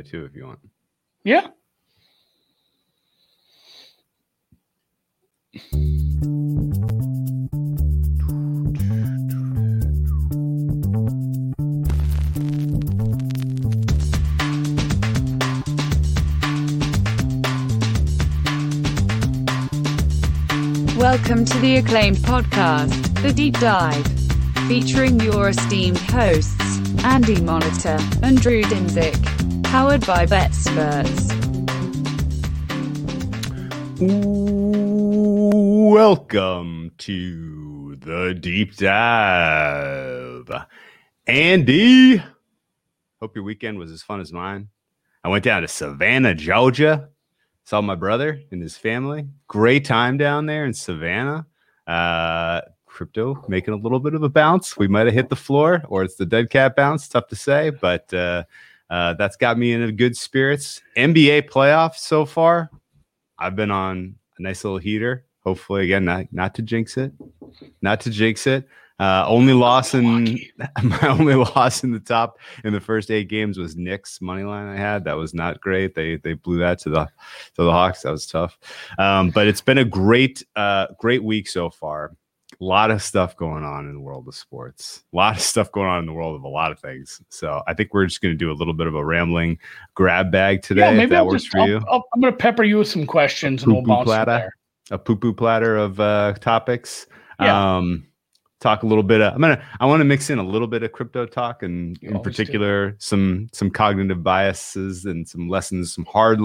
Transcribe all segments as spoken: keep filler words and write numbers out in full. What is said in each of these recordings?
it too if you want. Yeah. Welcome to the acclaimed podcast, The Deep Dive, featuring your esteemed hosts, Andy Monitor and Drew Dinsick, powered by BetSpertz. Welcome to The Deep Dive. Andy, hope your weekend was as fun as mine. I went down to Savannah, Georgia. Saw my brother and his family. Great time down there in Savannah. Uh, crypto making a little bit of a bounce. We might have hit the floor, or it's the dead cat bounce. Tough to say, but uh, uh, that's got me in a good spirits. N B A playoffs so far. I've been on a nice little heater. Hopefully, again, not, not to jinx it. Not to jinx it. Uh, only loss in my only loss in the top in the first eight games was Knicks money line. I had that was not great. They they blew that to the to the Hawks. That was tough. Um, but it's been a great uh, great week so far. A lot of stuff going on in the world of sports. A lot of stuff going on in the world of a lot of things. So I think we're just going to do a little bit of a rambling grab bag today. Yeah, maybe if that I'll works just, for I'll, you. I'll, I'm going to pepper you with some questions. And we'll bounce platter, there. A poo poo platter of uh, topics. Yeah. Um, Talk a little bit of, I'm gonna I want to mix in a little bit of crypto talk, and you in particular do. some some cognitive biases and some lessons, some hard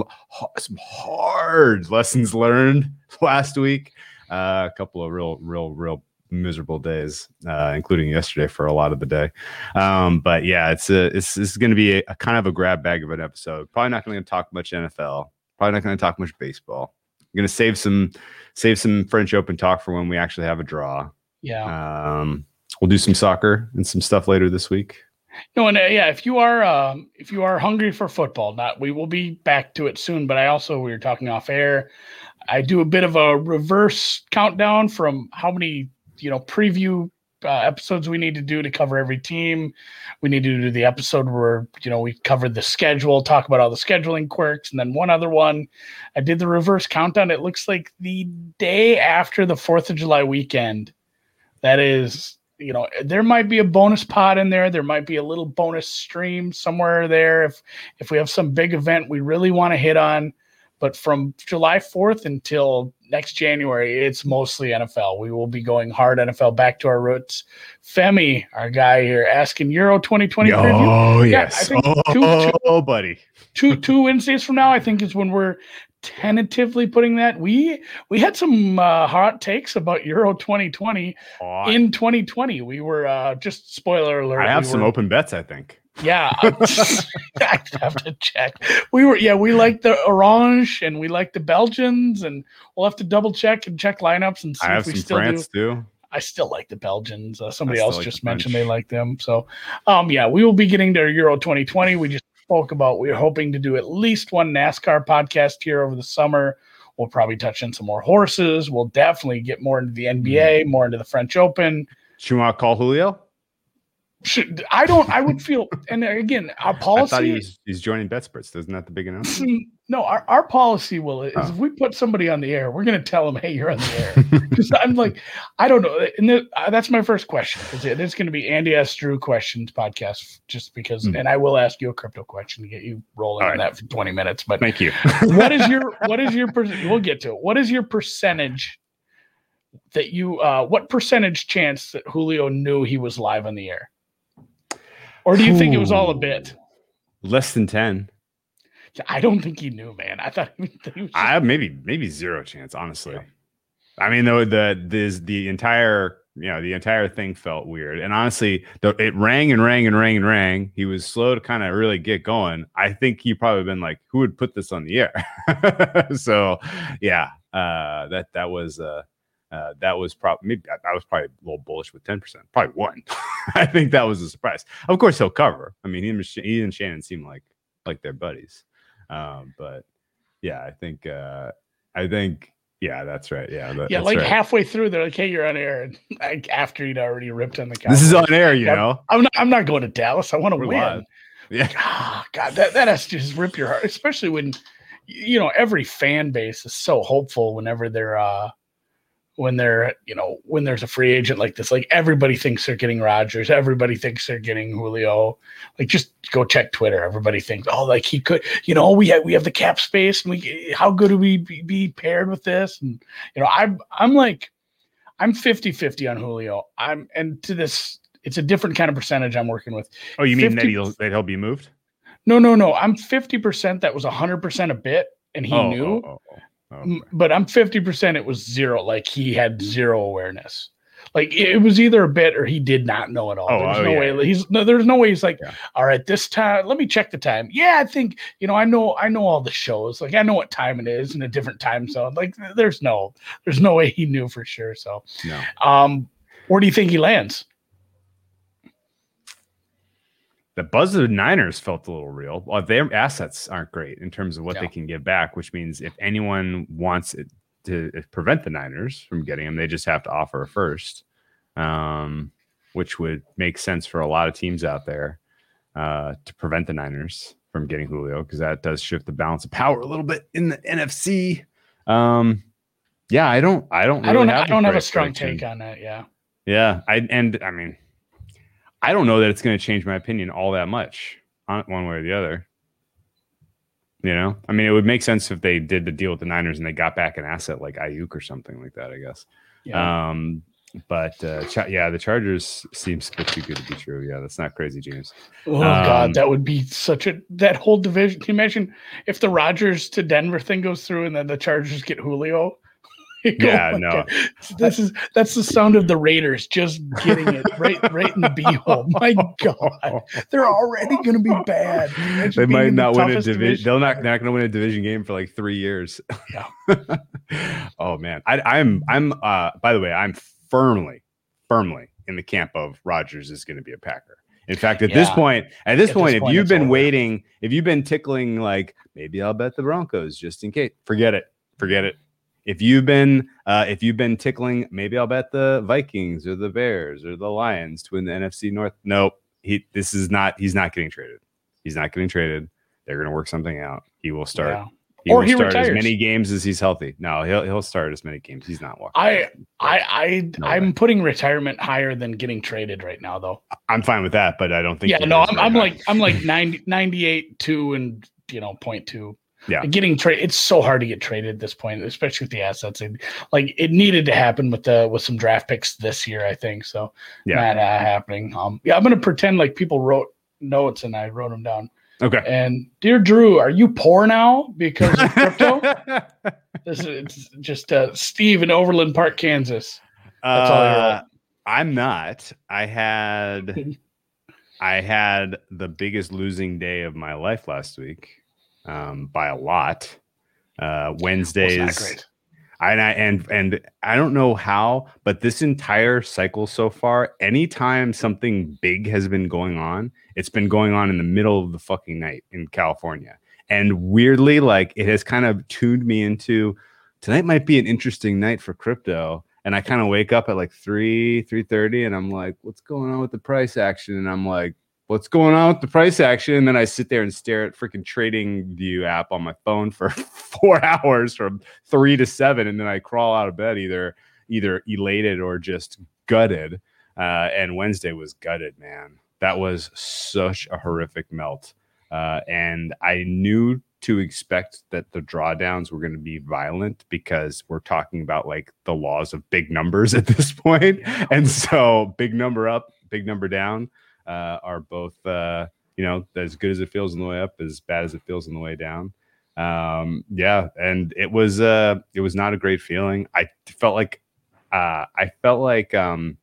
some hard lessons learned last week. Uh, a couple of real real real miserable days, uh, including yesterday for a lot of the day. Um, but yeah, it's a it's it's going to be a, a kind of a grab bag of an episode. Probably not going to talk much N F L. Probably not going to talk much baseball. I'm going to save some save some French Open talk for when we actually have a draw. Yeah, um, we'll do some soccer and some stuff later this week. No, and uh, yeah, if you are um, if you are hungry for football, not we will be back to it soon. But I also we were talking off air. I do a bit of a reverse countdown from how many you know preview uh, episodes we need to do to cover every team. We need to do the episode where you know we cover the schedule, talk about all the scheduling quirks, and then one other one. I did the reverse countdown. It looks like the day after the fourth of July weekend. That is, you know, there might be a bonus pod in there. There might be a little bonus stream somewhere there. If if we have some big event we really want to hit on, but from July fourth until next January, it's mostly N F L. We will be going hard N F L back to our roots. Femi, our guy here, asking Euro twenty twenty. Oh, preview. Yes. Yeah, I think oh, two, two, oh, buddy. two, two Wednesdays from now, I think is when we're tentatively putting that. We we had some uh, hot takes about Euro twenty twenty. Aww. In twenty twenty we were uh, just spoiler alert. I have we some were, open bets. I think yeah just, I have to check. We were yeah we like the orange and we like the Belgians, and we'll have to double check and check lineups and see I have if we some still France do. Too. I still like the Belgians. Uh, somebody else like just the mentioned French. They like them. So um yeah we will be getting to Euro twenty twenty. We just spoke about we we're hoping to do at least one NASCAR podcast here over the summer. We'll probably touch in some more horses. We'll definitely get more into the N B A, mm. more into the French Open. Should we want to call Julio? Should, I don't. I would feel. And again, our policy. I thought he was, he's joining BetSpertz. Isn't that the big announcement? No, our, our policy will is oh. if we put somebody on the air, we're going to tell them, hey, you're on the air. Because I'm like, I don't know. And the, uh, that's my first question. It's going to be Andy Asks Drew Questions podcast, just because. Mm. And I will ask you a crypto question to get you rolling All on right. that for twenty minutes. But thank you. what is your what is your we'll get to it. What is your percentage that you uh, what percentage chance that Julio knew he was live on the air? Or do you Ooh. think it was all a bit? Less than ten. I don't think he knew, man. I thought he, he was just... I maybe maybe zero chance, honestly. Yeah. I mean, though the this the entire you know the entire thing felt weird, and honestly, the, it rang and rang and rang and rang. He was slow to kind of really get going. I think he probably been like, "Who would put this on the air?" So, yeah, uh, that that was. Uh, Uh, that was probably I, I was probably a little bullish with ten percent, probably one. I think that was a surprise. Of course, he'll cover. I mean, he and, he and Shannon seem like like they're buddies. Um, but yeah, I think uh, I think yeah, that's right. Yeah, that, yeah. That's like right. Halfway through, they're like, "Hey, you're on air." And like after you'd already ripped on the couch. This is on air, you I'm, know. I'm not. I'm not going to Dallas. I want to win. Live. Yeah. Oh, God, that, that has to just rip your heart, especially when, you know, every fan base is so hopeful whenever they're, uh, when they're, you know, when there's a free agent like this. Like, everybody thinks they're getting Rodgers. Everybody thinks they're getting Julio. Like, just go check Twitter. Everybody thinks, oh, like he could, you know, we have, we have the cap space, and we, how good do we be, be paired with this? And, you know, I'm, I'm like, I'm fifty-fifty on Julio. I'm, and to this, it's a different kind of percentage I'm working with. Oh, you mean fifty that he'll, that he'll be moved? No, no, no. I'm fifty percent that was one hundred percent a bit, and he oh, knew. Oh, oh, oh. Okay. But I'm fifty percent it was zero. Like, he had zero awareness. Like, it was either a bit or he did not know at all. Oh, there's oh, no yeah. way he's no, there's no way he's like, yeah. all right, this time, let me check the time. Yeah, I think, you know, I know, I know all the shows. Like, I know what time it is in a different time zone. Like, there's no, there's no way he knew for sure. So, no. um, where do you think he lands? The buzz of the Niners felt a little real. Well, their assets aren't great in terms of what yeah. they can give back, which means if anyone wants it to prevent the Niners from getting them, they just have to offer a first, um, which would make sense for a lot of teams out there uh, to prevent the Niners from getting Julio, because that does shift the balance of power a little bit in the N F C. Um, yeah, I don't, I don't, really I don't, have I don't have a strong take on that. Yeah, yeah, I and I mean. I don't know that it's going to change my opinion all that much on one way or the other. You know, I mean, it would make sense if they did the deal with the Niners and they got back an asset like Ayuk or something like that, I guess. Yeah. Um, but uh, cha- yeah, the Chargers seems a bit too good to be true. Yeah, that's not crazy, James. Oh um, God, that would be such a that whole division. Can you imagine if the Rodgers to Denver thing goes through and then the Chargers get Julio? Yeah, oh no. God. This is that's the sound of the Raiders just getting it right, right in the beehole. My God, they're already going to be bad. They might not win a divi- division. They'll not not going to win a division game for like three years. Yeah. Oh man, I, I'm I'm. Uh, by the way, I'm firmly, firmly in the camp of Rodgers is going to be a Packer. In fact, at yeah. this point, at this at point, this if point, you've been over. waiting, if you've been tickling, like maybe I'll bet the Broncos just in case. Forget it. Forget it. If you've been uh, if you've been tickling, maybe I'll bet the Vikings or the Bears or the Lions to win the N F C North. Nope. He this is not he's not getting traded. He's not getting traded. They're gonna work something out. He will start yeah. he or will he start retires. as many games as he's healthy. No, he'll he'll start as many games. He's not walking. I I, I no I'm way. putting retirement higher than getting traded right now, though. I'm fine with that, but I don't think Yeah, no, I'm I'm like I'm like ninety, ninety-eight, two and you know, point two. Yeah, getting trade. It's so hard to get traded at this point, especially with the assets. And like it needed to happen with the with some draft picks this year, I think. So yeah, not uh, happening. Um, yeah, I'm gonna pretend like people wrote notes and I wrote them down. Okay. And dear Drew, are you poor now because of crypto? This is it's just uh, Steve in Overland Park, Kansas. That's uh, all I wrote. I'm not. I had I had the biggest losing day of my life last week. Um, by a lot. Uh, Wednesdays, I, and I and and I don't know how, but this entire cycle so far, anytime something big has been going on, it's been going on in the middle of the fucking night in California. And weirdly, like it has kind of tuned me into tonight might be an interesting night for crypto. And I kind of wake up at like three three thirty, and I'm like, what's going on with the price action? And I'm like, what's going on with the price action? And then I sit there and stare at freaking TradingView app on my phone for four hours from three to seven. And then I crawl out of bed, either, either elated or just gutted. Uh, and Wednesday was gutted, man. That was such a horrific melt. Uh, and I knew to expect that the drawdowns were going to be violent because we're talking about like the laws of big numbers at this point. And so big number up, big number down. Uh, are both, uh, you know, as good as it feels on the way up, as bad as it feels on the way down. Um, yeah, and it was uh, it was not a great feeling. I felt like uh, I felt like um,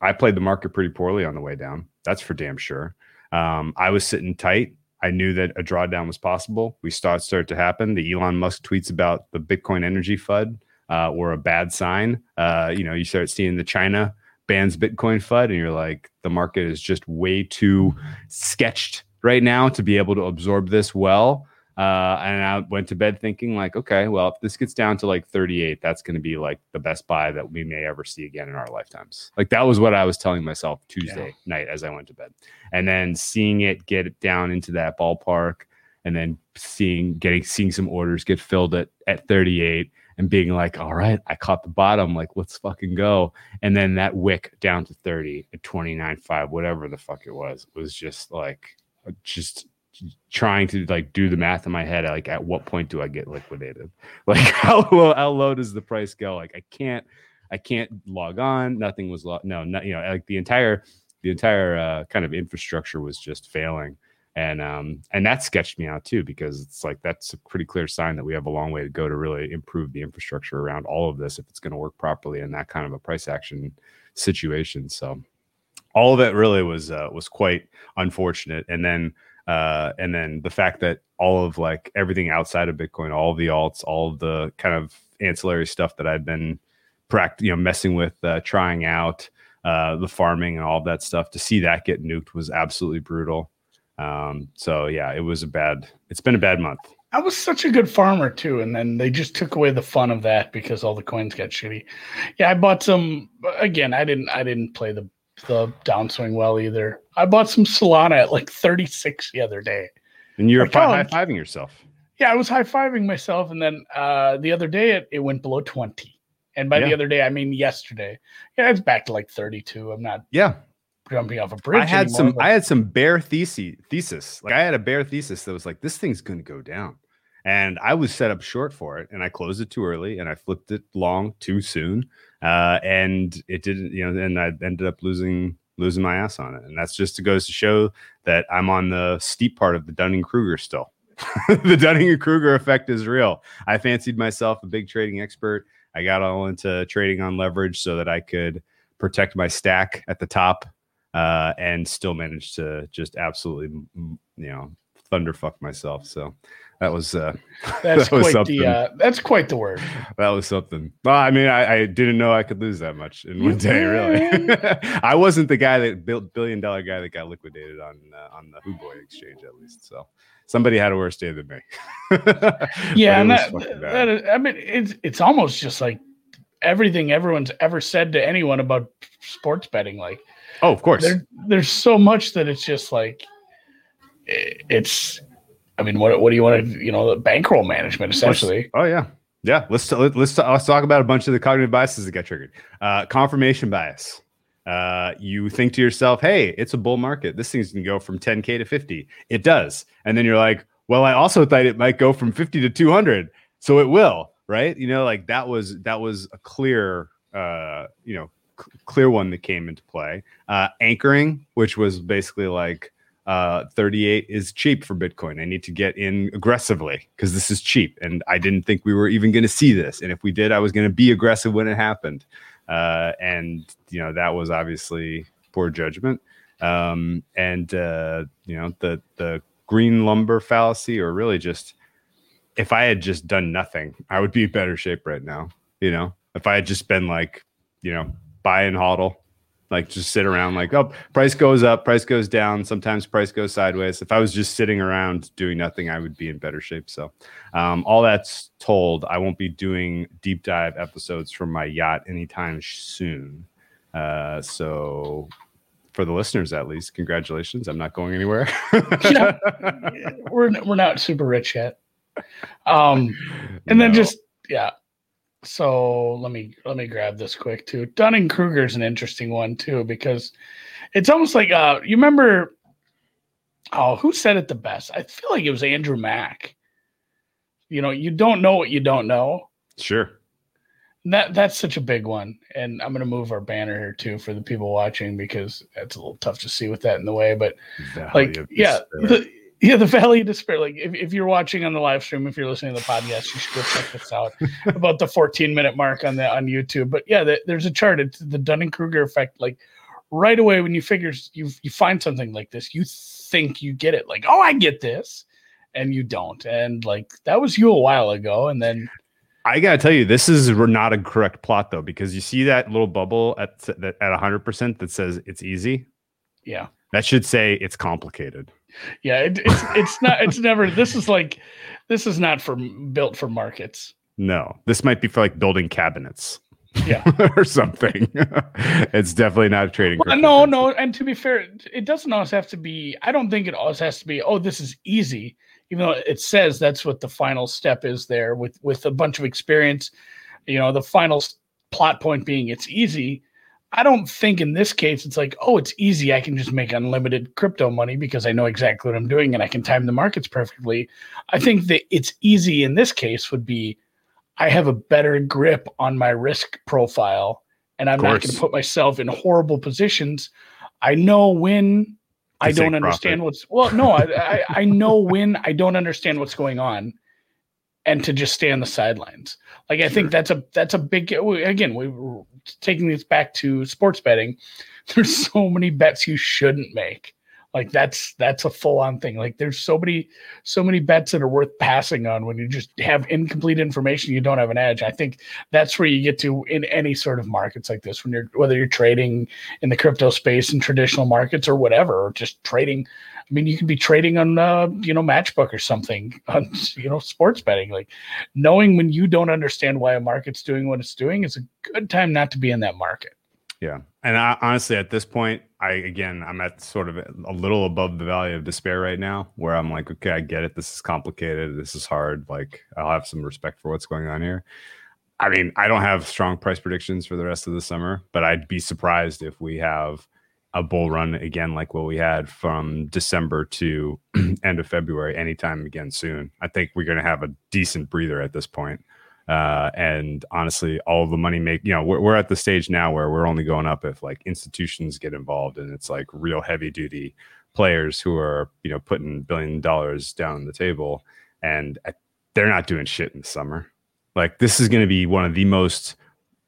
I played the market pretty poorly on the way down. That's for damn sure. Um, I was sitting tight. I knew that a drawdown was possible. We saw it start to happen. The Elon Musk tweets about the Bitcoin energy F U D uh, were a bad sign. Uh, you know, you start seeing the China bans Bitcoin F U D, and you're like, the market is just way too sketched right now to be able to absorb this well. Uh, and I went to bed thinking like, okay, well, if this gets down to like thirty-eight, that's going to be like the best buy that we may ever see again in our lifetimes. Like that was what I was telling myself Tuesday yeah. night as I went to bed, and then seeing it get down into that ballpark, and then seeing, getting, seeing some orders get filled at, at thirty-eight and being like, all right, I caught the bottom. Like, let's fucking go. And then that wick down to thirty at twenty-nine point five, whatever the fuck it was, was just like, just trying to like do the math in my head, like at what point do I get liquidated, like how low, how low does the price go, like I can't I can't log on, nothing was lo- no not you know like the entire the entire uh, kind of infrastructure was just failing, and um and that sketched me out too, because it's like that's a pretty clear sign that we have a long way to go to really improve the infrastructure around all of this if it's going to work properly in that kind of a price action situation. So all of it really was uh, was quite unfortunate, and then Uh, and then the fact that all of like everything outside of Bitcoin, all of the alts, all of the kind of ancillary stuff that I've been practicing, you know, messing with, uh, trying out, uh, the farming and all of that stuff, to see that get nuked was absolutely brutal. Um, so yeah, it was a bad, it's been a bad month. I was such a good farmer too. And then they just took away the fun of that because all the coins got shitty. Yeah. I bought some, again, I didn't, I didn't play the the downswing well either. I bought some Solana at like thirty-six the other day. And you're high fiving yourself. Yeah, I was high fiving myself, and then uh the other day it, it went below twenty. And by yeah. the other day, I mean yesterday. Yeah, it's back to like thirty-two. I'm not yeah jumping off a bridge. I had anymore, some but... I had some bear thesis thesis. Like I had a bear thesis that was like, this thing's gonna go down. And I was set up short for it, and I closed it too early, and I flipped it long too soon. Uh, and it didn't, you know, and I ended up losing losing my ass on it. And that's just, it goes to show that I'm on the steep part of the Dunning-Kruger still. The Dunning-Kruger effect is real. I fancied myself a big trading expert. I got all into trading on leverage so that I could protect my stack at the top, uh, and still managed to just absolutely, you know, thunderfuck myself. So that was uh that's that was quite something. the uh, that's quite the word. That was something. Well, I mean, I, I didn't know I could lose that much in one day, really. I wasn't the guy that built billion dollar guy that got liquidated on uh, on the Huboy exchange, at least. So somebody had a worse day than me. Yeah, and that, that is, I mean, it's it's almost just like everything everyone's ever said to anyone about sports betting. Like, oh, of course, there, there's so much that it's just like. It's, I mean, what what do you want to, you know, the bankroll management essentially? Oh yeah, yeah. Let's let's let's talk about a bunch of the cognitive biases that got triggered. Uh, confirmation bias. Uh, you think to yourself, "Hey, it's a bull market. This thing's gonna go from ten K to fifty. It does." And then you're like, "Well, I also thought it might go from fifty to two hundred, so it will, right?" You know, like that was that was a clear, uh, you know, c- clear one that came into play. Uh, anchoring, which was basically like. Uh, thirty-eight is cheap for Bitcoin. I need to get in aggressively because this is cheap. And I didn't think we were even going to see this. And if we did, I was going to be aggressive when it happened. Uh, and, you know, that was obviously poor judgment. Um, and, uh, you know, the, the green lumber fallacy, or really just if I had just done nothing, I would be in better shape right now. You know, if I had just been like, you know, buy and hodl. Like just sit around like, oh, price goes up, price goes down. Sometimes price goes sideways. If I was just sitting around doing nothing, I would be in better shape. So um, all that's told, I won't be doing deep dive episodes from my yacht anytime soon. Uh, so for the listeners, at least, congratulations. I'm not going anywhere. Yeah. We're, we're not super rich yet. Um, and no. then just, yeah. So let me let me grab this quick too. Dunning-Kruger is an interesting one too, because it's almost like uh you remember oh who said it the best? I feel like it was Andrew Mack. You know, you don't know what you don't know. Sure. That that's such a big one. And I'm gonna move our banner here too for the people watching, because that's a little tough to see with that in the way. But like yeah, the, yeah, the Valley of Despair. Like, if, if you're watching on the live stream, if you're listening to the podcast, you should go check this out. About the fourteen minute mark on the on YouTube. But yeah, the, there's a chart. It's the Dunning-Kruger effect. Like, right away when you figure you you find something like this, you think you get it. Like, oh, I get this, and you don't. And like that was you a while ago, and then. I gotta tell you, this is not a correct plot though, because you see that little bubble at at one hundred percent that says it's easy. Yeah. That should say it's complicated. Yeah, it, it's it's not it's never this is like this is not for built for markets. No, this might be for like building cabinets. Yeah. Or something. It's definitely not trading. Well, no, no. And to be fair, it doesn't always have to be. I don't think it always has to be, oh, this is easy, even though it says that's what the final step is there with, with a bunch of experience, you know, the final plot point being it's easy. I don't think in this case, it's like, oh, it's easy. I can just make unlimited crypto money because I know exactly what I'm doing and I can time the markets perfectly. I think that it's easy in this case would be, I have a better grip on my risk profile and I'm not going to put myself in horrible positions. I know when to I don't understand profit. what's, well, no, I, I, I know when I don't understand what's going on and to just stay on the sidelines. Like, I sure. think that's a, that's a big, again, we were taking this back to sports betting. There's so many bets you shouldn't make. Like that's, that's a full on thing. Like there's so many, so many bets that are worth passing on when you just have incomplete information, you don't have an edge. I think that's where you get to in any sort of markets like this, when you're, whether you're trading in the crypto space and traditional markets or whatever, or just trading. I mean, you can be trading on, uh, you know, Matchbook or something on, you know, sports betting, like knowing when you don't understand why a market's doing what it's doing, it's a good time not to be in that market. Yeah. And I, honestly, at this point, I, again, I'm at sort of a little above the valley of despair right now where I'm like, okay, I get it. This is complicated. This is hard. Like I'll have some respect for what's going on here. I mean, I don't have strong price predictions for the rest of the summer, but I'd be surprised if we have a bull run again, like what we had from December to end of February, anytime again soon. I think we're going to have a decent breather at this point. Uh, and honestly, all the money make, you know, we're, we're at the stage now where we're only going up if like institutions get involved and it's like real heavy duty players who are, you know, putting billion dollars down on the table and they're not doing shit in the summer. Like this is going to be one of the most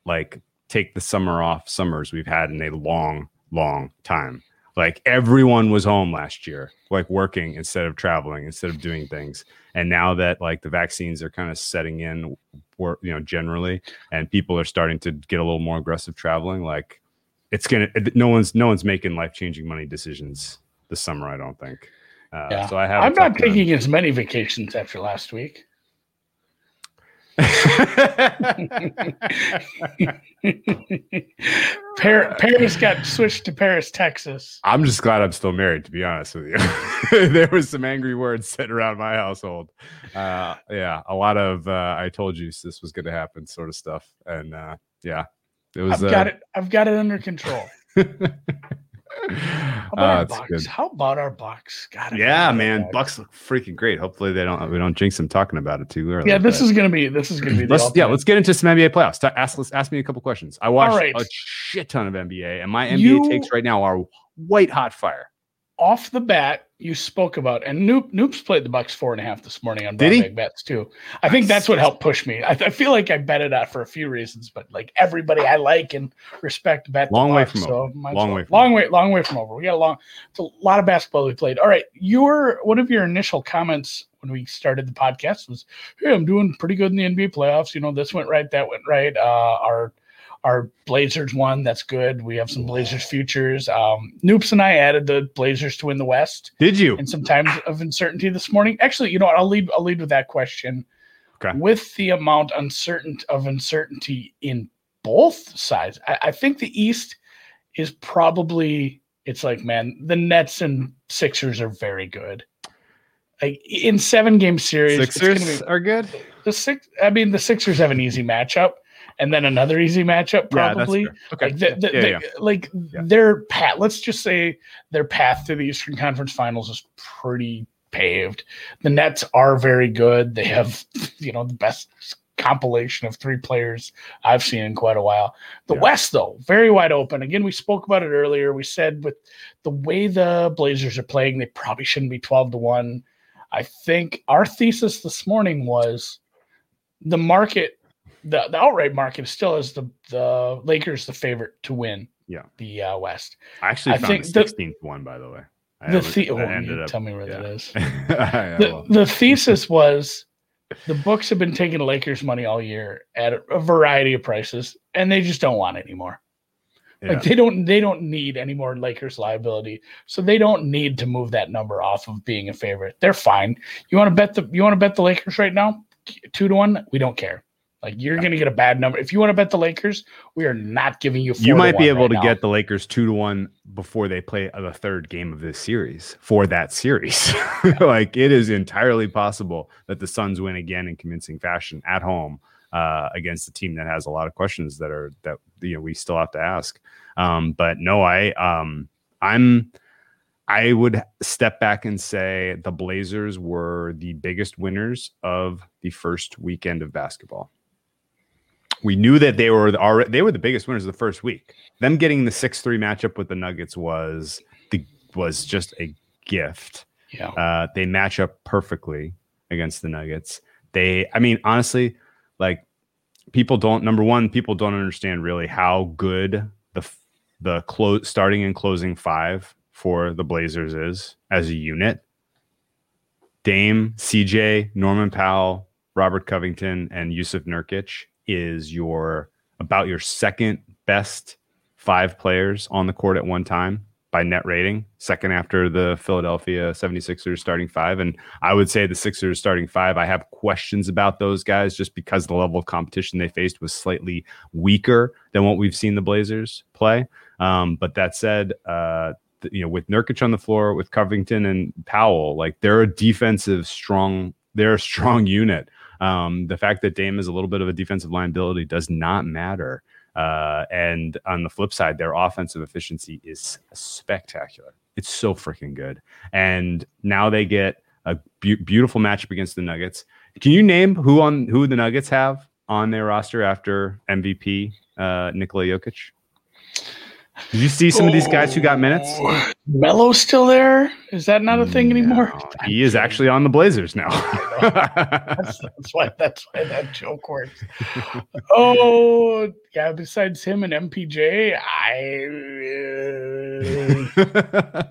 like take the summer off summers we've had in a long, long time. Like everyone was home last year, like working instead of traveling, instead of doing things. And now that like the vaccines are kind of setting in, you know, generally, and people are starting to get a little more aggressive traveling, like it's gonna. No one's no one's making life changing money decisions this summer. I don't think. Uh, yeah. So I have. I'm not taking as many vacations after last week. Paris got switched to Paris, Texas. I'm just glad I'm still married, to be honest with you. There was some angry words said around my household. Uh, yeah, a lot of uh, I told you this was going to happen sort of stuff. And uh, yeah, it was. I've got uh, it. I've got it under control. How about, uh, our Bucks? How about our Bucks? God, yeah, man, Bucks look freaking great. Hopefully they don't we don't jinx them talking about it too early. Yeah, this but. is gonna be this is gonna be. The let's, yeah, let's get into some N B A playoffs. Ta- ask let's ask me a couple questions. I watched right. a shit ton of N B A, and my N B A you, takes right now are white hot fire. Off the bat, you spoke about and Noop Noop's played the Bucks four and a half this morning on Big Bets too. I think that's what helped push me. I, th- I feel like I bet it out for a few reasons, but like everybody I like and respect bet. Long way from over. Long way. Long way. Long way from over. We got a long. It's a lot of basketball we played. All right, your one of your initial comments when we started the podcast was, "Hey, I'm doing pretty good in the N B A playoffs. You know, this went right, that went right. Uh, our Our Blazers won. That's good. We have some Blazers futures. Um, Noops and I added the Blazers to win the West. Did you? And some times of uncertainty this morning. Actually, you know what? I'll lead. I'll lead with that question. Okay. With the amount uncertain of uncertainty in both sides, I, I think the East is probably. It's like, man, the Nets and Sixers are very good. Like in seven game series, Sixers it's gonna be, are good. The six. I mean, the Sixers have an easy matchup. And then another easy matchup, probably. Yeah, okay. Like, the, the, yeah, the, yeah. like yeah. their path, let's just say their path to the Eastern Conference Finals is pretty paved. The Nets are very good. They have, you know, the best compilation of three players I've seen in quite a while. The yeah. West, though, very wide open. Again, we spoke about it earlier. We said with the way the Blazers are playing, they probably shouldn't be twelve to one. I think our thesis this morning was the market. The, the outright market still is the, the Lakers the favorite to win yeah. the uh, West. I actually I found the sixteenth one, by the way. I the the- oh, ended up, tell me where yeah. that is. the, the thesis was the books have been taking Lakers money all year at a, a variety of prices, and they just don't want it anymore. Yeah. Like they don't they don't need any more Lakers liability. So they don't need to move that number off of being a favorite. They're fine. You want to bet the you want to bet the Lakers right now? Two to one, we don't care. Like you're yeah. gonna get a bad number. If you want to bet the Lakers, we are not giving you four You might to be able right to now. Get the Lakers two to one before they play the third game of this series for that series. Yeah. Like it is entirely possible that the Suns win again in convincing fashion at home. Uh, against a team that has a lot of questions that are that you know we still have to ask. Um, but no, I um, I'm I would step back and say the Blazers were the biggest winners of the first weekend of basketball. We knew that they were the, they were the biggest winners of the first week. Them getting the six three matchup with the Nuggets was the was just a gift. Yeah, uh, they match up perfectly against the Nuggets. They, I mean, honestly. Like people don't number one, people don't understand really how good the the close starting and closing five for the Blazers is as a unit. Dame, C J, Norman Powell, Robert Covington, and Yusuf Nurkic is your about your second best five players on the court at one time by net rating, second after the Philadelphia seventy-sixers starting five. And I would say the Sixers starting five, I have questions about those guys just because the level of competition they faced was slightly weaker than what we've seen the Blazers play. Um, but that said, uh, th- you know, with Nurkic on the floor, with Covington and Powell, like they're a defensive strong, they're a strong unit. Um, the fact that Dame is a little bit of a defensive liability does not matter. Uh, and on the flip side, their offensive efficiency is spectacular. It's so freaking good. And now they get a be- beautiful matchup against the Nuggets. Can you name who on who the Nuggets have on their roster after M V P uh, Nikola Jokic? Did you see some oh, of these guys who got minutes? Melo's still there? Is that not a thing no, anymore? He is actually on the Blazers now. that's, that's why that's why that joke works. Oh, yeah, besides him and M P J, I... Uh...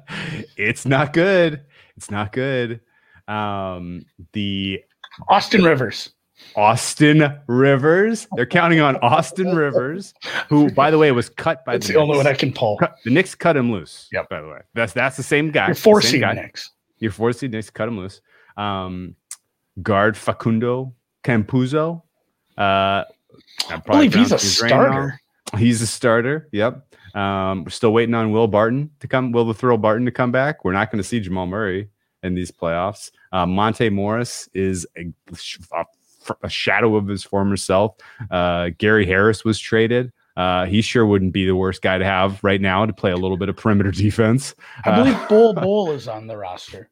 it's not good. It's not good. Um, the Austin Rivers. Austin Rivers. They're counting on Austin Rivers, who, by the way, was cut by. That's the, the only Knicks. One I can pull. Cut, the Knicks cut him loose. Yep. By the way, that's that's the same guy. You're four seed Knicks. You're four seed Knicks. Cut him loose. Um, guard Facundo Campuzzo. Uh, I believe he's a starter. He's a starter. Yep. Um, we're still waiting on Will Barton to come. Will the Thrill Barton to come back? We're not going to see Jamal Murray in these playoffs. Uh, Monte Morris is a. a a shadow of his former self. Uh, Gary Harris was traded. Uh, he sure wouldn't be the worst guy to have right now to play a little bit of perimeter defense. I believe uh, Bol Bol is on the roster.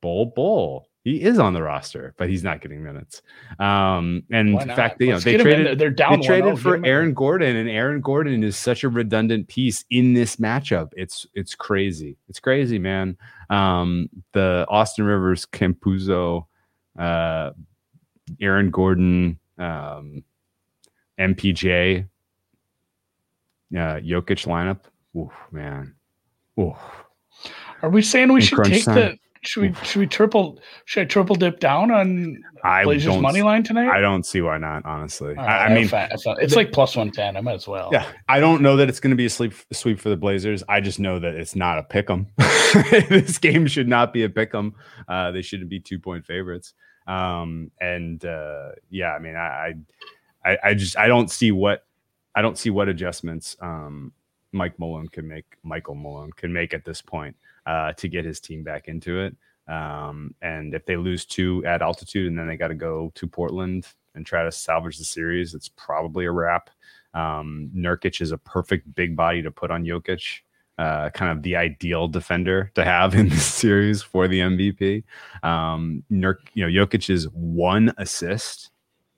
Bol Bol. He is on the roster, but he's not getting minutes. Um, and in fact, you know, they traded, they're down they traded for Aaron Gordon, and Aaron Gordon is such a redundant piece in this matchup. It's it's crazy. It's crazy, man. Um, the Austin Rivers, Campuzzo, uh, Aaron Gordon, um, M P J, uh, Jokic lineup. Oof, man. Oof. Are we saying we In should take time. the? Should we? Oof. Should we triple? Should I triple dip down on I Blazers money line tonight? I don't see why not. Honestly, right, I, I mean, I, I thought, it's the, like plus one ten. I might as well. Yeah, I don't know that it's going to be a sweep sweep for the Blazers. I just know that it's not a pick 'em. This game should not be a pick 'em. Uh, they shouldn't be two point favorites. Um, and, uh, yeah, I mean, I, I, I just, I don't see what, I don't see what adjustments, um, Mike Malone can make, Michael Malone can make at this point, uh, to get his team back into it. Um, and if they lose two at altitude and then they got to go to Portland and try to salvage the series, it's probably a wrap. Um, Nurkic is a perfect big body to put on Jokic. Uh, kind of the ideal defender to have in this series for the M V P. Um, Nurk, you know, Jokic's one assist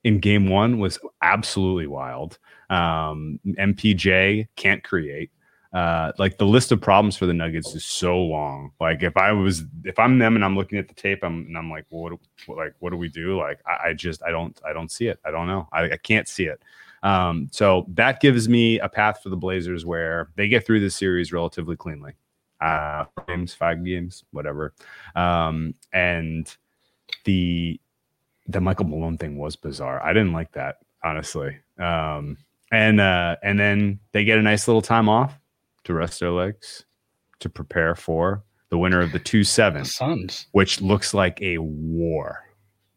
in game one was absolutely wild. Um, M P J can't create. Uh, like the list of problems for the Nuggets is so long. Like if I was, if I'm them and I'm looking at the tape, I'm and I'm like, well, what, what, like what do we do? Like I, I just, I don't, I don't see it. I don't know. I, I can't see it. Um, so that gives me a path for the Blazers where they get through this series relatively cleanly, uh, four games, five games, whatever. Um, and the, the Michael Malone thing was bizarre. I didn't like that, honestly. Um, And uh, and then they get a nice little time off to rest their legs, to prepare for the winner of the two seven, the Suns, which looks like a war.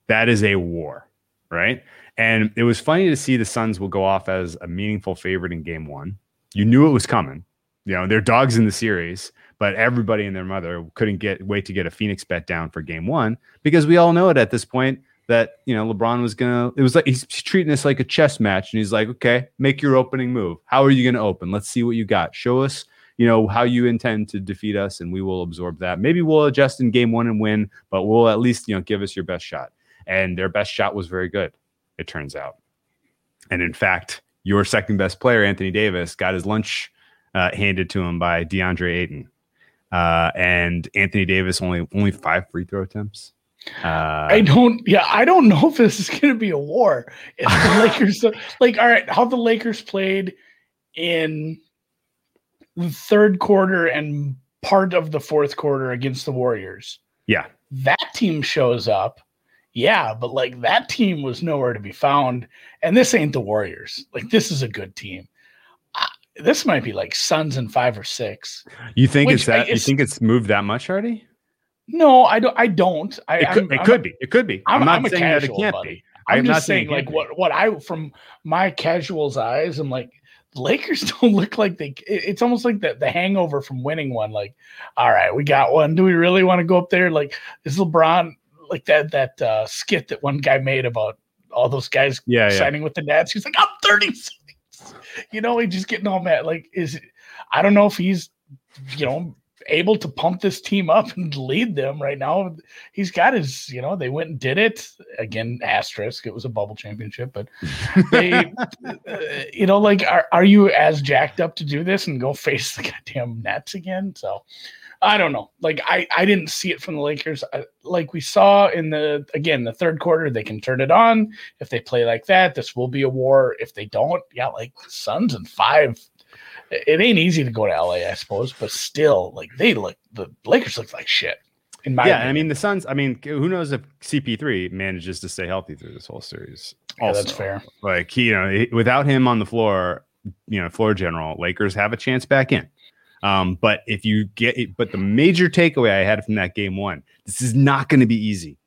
That is a war, right? And it was funny to see the Suns will go off as a meaningful favorite in game one. You knew it was coming. You know, they're dogs in the series, but everybody and their mother couldn't get wait to get a Phoenix bet down for game one, because we all know it at this point that, you know, LeBron was going to, it was like, he's treating this like a chess match. And he's like, okay, make your opening move. How are you going to open? Let's see what you got. Show us, you know, how you intend to defeat us, and we will absorb that. Maybe we'll adjust in game one and win, but we'll at least, you know, give us your best shot. And their best shot was very good, it turns out. And in fact, your second best player, Anthony Davis, got his lunch uh, handed to him by DeAndre Ayton. Uh, and Anthony Davis only only five free throw attempts. Uh, I don't, yeah, I don't know if this is going to be a war. If the Lakers, like, all right, how the Lakers played in the third quarter and part of the fourth quarter against the Warriors. Yeah, that team shows up. Yeah, but like that team was nowhere to be found, and this ain't the Warriors. Like, this is a good team. Uh, this might be like Suns in five or six. You think which, it's that? I, it's, you think it's moved that much already? No, I don't. I don't. I, it could, I'm, it could I'm, be. It could be. I'm, I'm not I'm saying casual, that it can't buddy. Be. I'm, I'm just not saying, like, what what I from my casual's eyes, I'm like, the Lakers don't look like they. It, it's almost like the, the hangover from winning one. Like, all right, we got one. Do we really want to go up there? Like, is LeBron? Like that that uh, skit that one guy made about all those guys yeah, signing yeah. with the Nets. He's like, I'm thirty-six. You know, he's just getting all mad. Like, is it, I don't know if he's, you know, able to pump this team up and lead them right now. He's got his, you know, they went and did it. Again, asterisk. It was a bubble championship. But, they, uh, you know, like, are, are you as jacked up to do this and go face the goddamn Nets again? So, I don't know. Like, I, I didn't see it from the Lakers. I, like we saw in the, again, the third quarter, they can turn it on. If they play like that, this will be a war. If they don't, yeah, like Suns and five. It ain't easy to go to L A, I suppose, but still, like, they look, the Lakers look like shit. In my yeah, opinion. I mean, the Suns, I mean, who knows if C P three manages to stay healthy through this whole series. Yeah, also. That's fair. Like, he, you know, without him on the floor, you know, floor general, Lakers have a chance back in. Um, but if you get it, but the major takeaway I had from that game one, this is not going to be easy.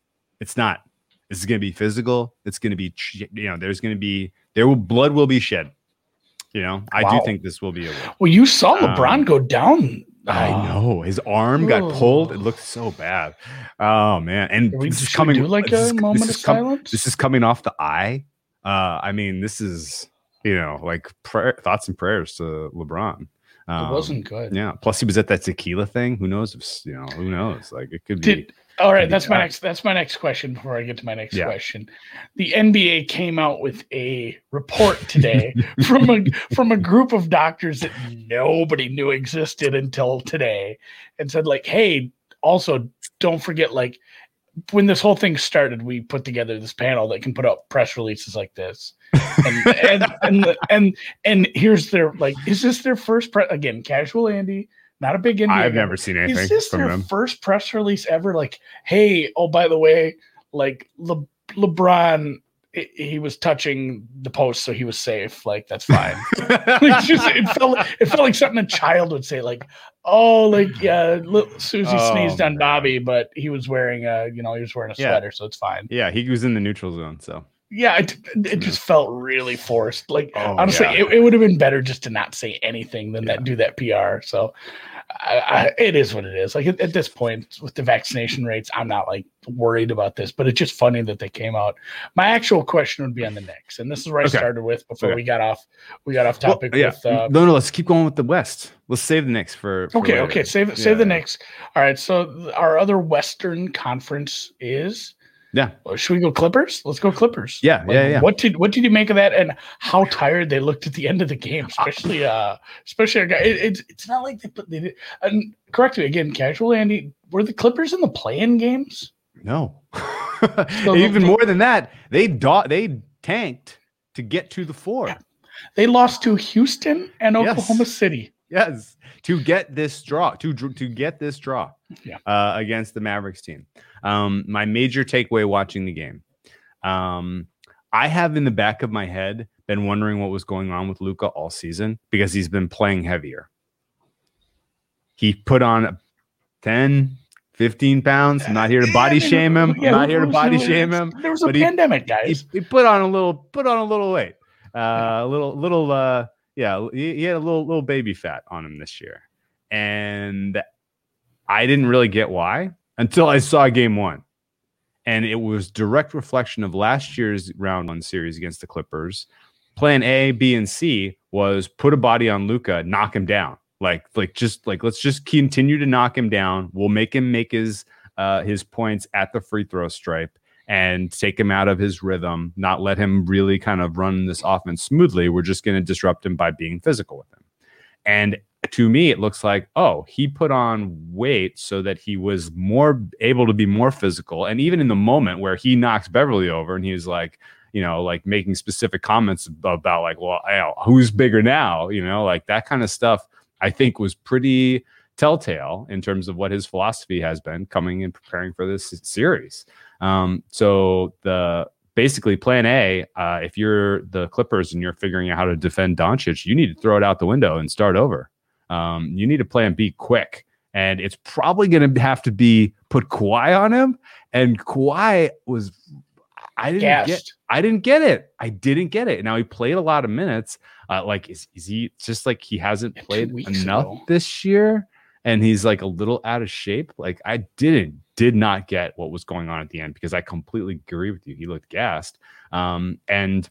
It's not. This is going to be physical. It's going to be, you know, there's going to be, there will, blood will be shed. You know, I wow. do think this will be a win. Well, you saw LeBron um, go down. I know. His arm Ooh. got pulled. It looked so bad. Oh, man. And we, this is coming. Do like this a is, moment this of silence? Com- this is coming off the eye. Uh, I mean, this is, you know, like prayer, thoughts and prayers to LeBron. Um, it wasn't good. Yeah. Plus, he was at that tequila thing. Who knows? If, you know, who knows? Like, it could be. Did, all right. That's my next. That's my next question. Before I get to my next yeah. question, the N B A came out with a report today from a from a group of doctors that nobody knew existed until today, and said, like, hey, also don't forget, like, when this whole thing started, we put together this panel that can put out press releases like this. And and, and, and, and and here's their, like, is this their first press? Again, casual Andy, not a big Andy. I've never seen anything. Is this from their them. first press release ever? Like, hey, oh, by the way, like Le- LeBron, it, he was touching the post, so he was safe. Like, that's fine. Like, just, it felt it felt like something a child would say. Like, oh, like yeah, Susie oh, sneezed on man. Bobby, but he was wearing a, you know, he was wearing a sweater, yeah. so it's fine. Yeah, he was in the neutral zone, so. Yeah, it, it just felt really forced. Like, oh, honestly, yeah. it, it would have been better just to not say anything than yeah. that do that P R. So I, I, it is what it is. Like, at, at this point with the vaccination rates, I'm not like worried about this, but it's just funny that they came out. My actual question would be on the Knicks. And this is where I okay. started with before okay. we got off we got off topic. Well, yeah. with, uh, no, no, let's keep going with the West. Let's save the Knicks for, for Okay, later. okay. Save, yeah. save the Knicks. All right, so our other Western Conference is – Yeah. Well, should we go Clippers? Let's go Clippers. Yeah, like, yeah, yeah. What did what did you make of that? And how tired they looked at the end of the game, especially uh, especially our guy. It, it's it's not like they put they did. And correct me again, casual Andy. Were the Clippers in the play-in games? No. So even they, more than that, they do- they tanked to get to the floor. Yeah. They lost to Houston and Oklahoma yes. City. Yes, to get this draw, to to get this draw yeah. uh, against the Mavericks team. Um, my major takeaway watching the game, um, I have in the back of my head been wondering what was going on with Luka all season because he's been playing heavier. He put on ten, fifteen pounds. I'm not here to body yeah, shame him. Yeah, I'm not here to body no, shame him. There was a but pandemic, he, guys. He, he put on a little, put on a little weight. Uh, a little, little, uh, yeah, he, he had a little, little baby fat on him this year. And I didn't really get why until I saw game one. And it was direct reflection of last year's round one series against the Clippers. Plan A, B, and C was put a body on Luka, knock him down. Like, like, just like, let's just continue to knock him down. We'll make him make his, uh, his points at the free throw stripe and take him out of his rhythm, not let him really kind of run this offense smoothly. We're just going to disrupt him by being physical with him. And to me, it looks like, oh, he put on weight so that he was more able to be more physical. And even in the moment where he knocks Beverly over and he's like, you know, like making specific comments about like, well, who's bigger now? You know, like that kind of stuff, I think was pretty telltale in terms of what his philosophy has been coming and preparing for this series. Um, so the basically plan A, uh, if you're the Clippers and you're figuring out how to defend Doncic, you need to throw it out the window and start over. Um, you need to play and be quick, and it's probably going to have to be put Kawhi on him. And Kawhi was, I didn't Gassed. get, I didn't get it. I didn't get it. Now he played a lot of minutes. Uh, like, is, is he just like, he hasn't and played enough ago. this year and he's like a little out of shape. Like I didn't, did not get what was going on at the end because I completely agree with you. He looked gassed. Um, and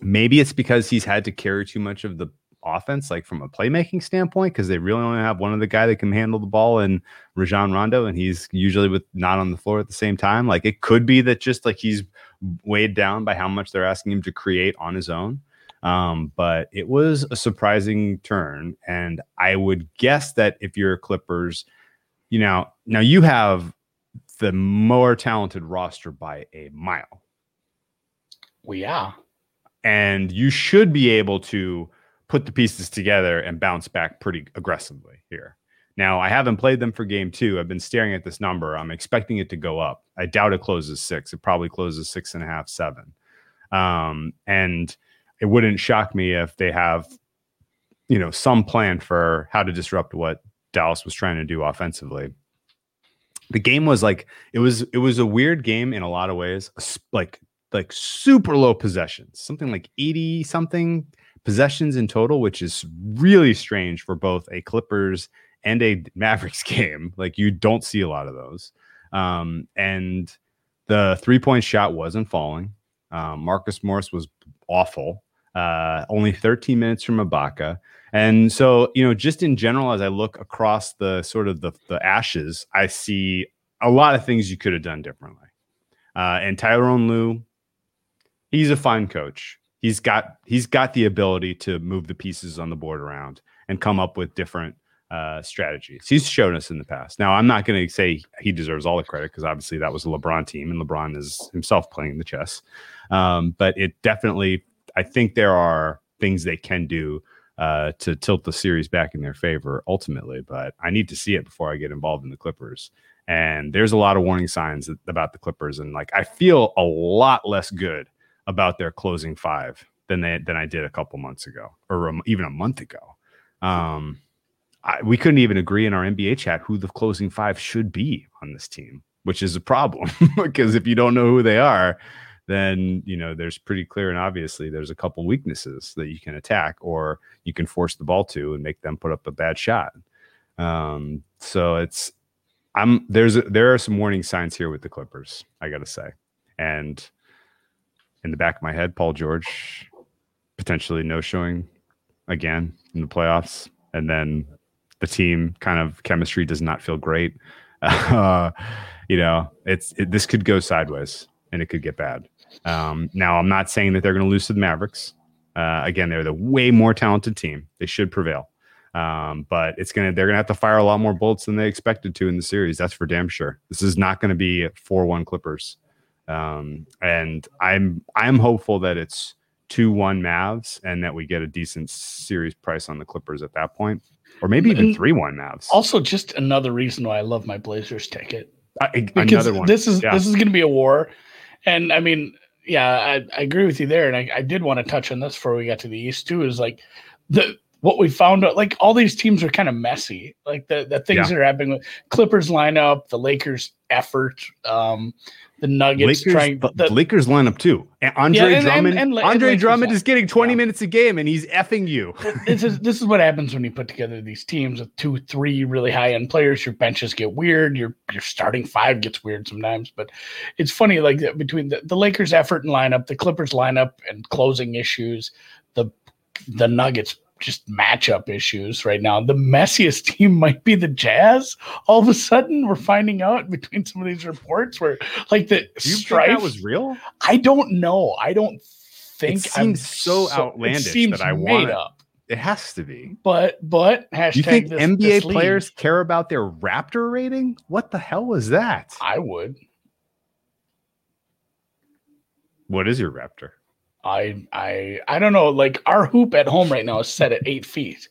maybe it's because he's had to carry too much of the offense, like from a playmaking standpoint, because they really only have one other guy that can handle the ball and Rajon Rondo, and he's usually with not on the floor at the same time. Like it could be that just like he's weighed down by how much they're asking him to create on his own. Um, but it was a surprising turn, and I would guess that if you're Clippers, you know, now you have the more talented roster by a mile. We are, and you should be able to put the pieces together and bounce back pretty aggressively here. Now, I haven't played them for game two. I've been staring at this number. I'm expecting it to go up. I doubt it closes six. It probably closes six and a half, seven. Um, and it wouldn't shock me if they have, you know, some plan for how to disrupt what Dallas was trying to do offensively. The game was like, it was, it was a weird game in a lot of ways, like, like super low possessions, something like eighty something possessions in total, which is really strange for both a Clippers and a Mavericks game. Like you don't see a lot of those. Um, and the three point shot wasn't falling. Um, Marcus Morris was awful. Uh, only thirteen minutes from Ibaka. And so, you know, just in general, as I look across the sort of the, the ashes, I see a lot of things you could have done differently. Uh, and Tyrone Lue, he's a fine coach. He's got he's got the ability to move the pieces on the board around and come up with different uh, strategies. He's shown us in the past. Now, I'm not going to say he deserves all the credit because obviously that was a LeBron team and LeBron is himself playing the chess. Um, but it definitely, I think there are things they can do uh, to tilt the series back in their favor ultimately. But I need to see it before I get involved in the Clippers. And there's a lot of warning signs about the Clippers. And like I feel a lot less good about their closing five than they than I did a couple months ago, or um, even a month ago. Um, I, we couldn't even agree in our N B A chat who the closing five should be on this team, which is a problem because if you don't know who they are, then you know there's pretty clear and obviously there's a couple weaknesses that you can attack or you can force the ball to and make them put up a bad shot. Um, so it's I'm there's a, there are some warning signs here with the Clippers, I gotta say, and in the back of my head, Paul George potentially no showing again in the playoffs. And then the team kind of chemistry does not feel great. Uh, you know, it's it, this could go sideways and it could get bad. Um, now, I'm not saying that they're going to lose to the Mavericks. Uh, again, they're the way more talented team. They should prevail. Um, but it's gonna they're going to have to fire a lot more bullets than they expected to in the series. That's for damn sure. This is not going to be four one Clippers. Um, and I'm, I'm hopeful that it's two one Mavs and that we get a decent series price on the Clippers at that point, or maybe even and three one Mavs. Also just another reason why I love my Blazers ticket. Uh, because another one. This is, yeah. this is going to be a war. And I mean, yeah, I, I agree with you there. And I, I did want to touch on this before we got to the East too, is like the, what we found out, like all these teams are kind of messy. Like the, the things yeah. that are happening with Clippers lineup, the Lakers effort, um, the Nuggets Lakers, trying the, the Lakers lineup too. And Andre yeah, and, Drummond, and, and, and Andre Lakers Drummond is getting twenty yeah. minutes a game, and he's effing you. This is this is what happens when you put together these teams with two, three really high end players. Your benches get weird. Your your starting five gets weird sometimes. But it's funny, like between the, the Lakers effort and lineup, the Clippers lineup and closing issues, the the Nuggets. Just matchup issues right now. The messiest team might be the Jazz. All of a sudden, we're finding out between some of these reports where, like, the Do you strife think that was real. I don't know. I don't think. It seems so, so outlandish it seems that I want it. It has to be. But but hashtag you think this, N B A this players care about their Raptor rating? What the hell was that? I would. What is your Raptor? I I I don't know. Like our hoop at home right now is set at eight feet.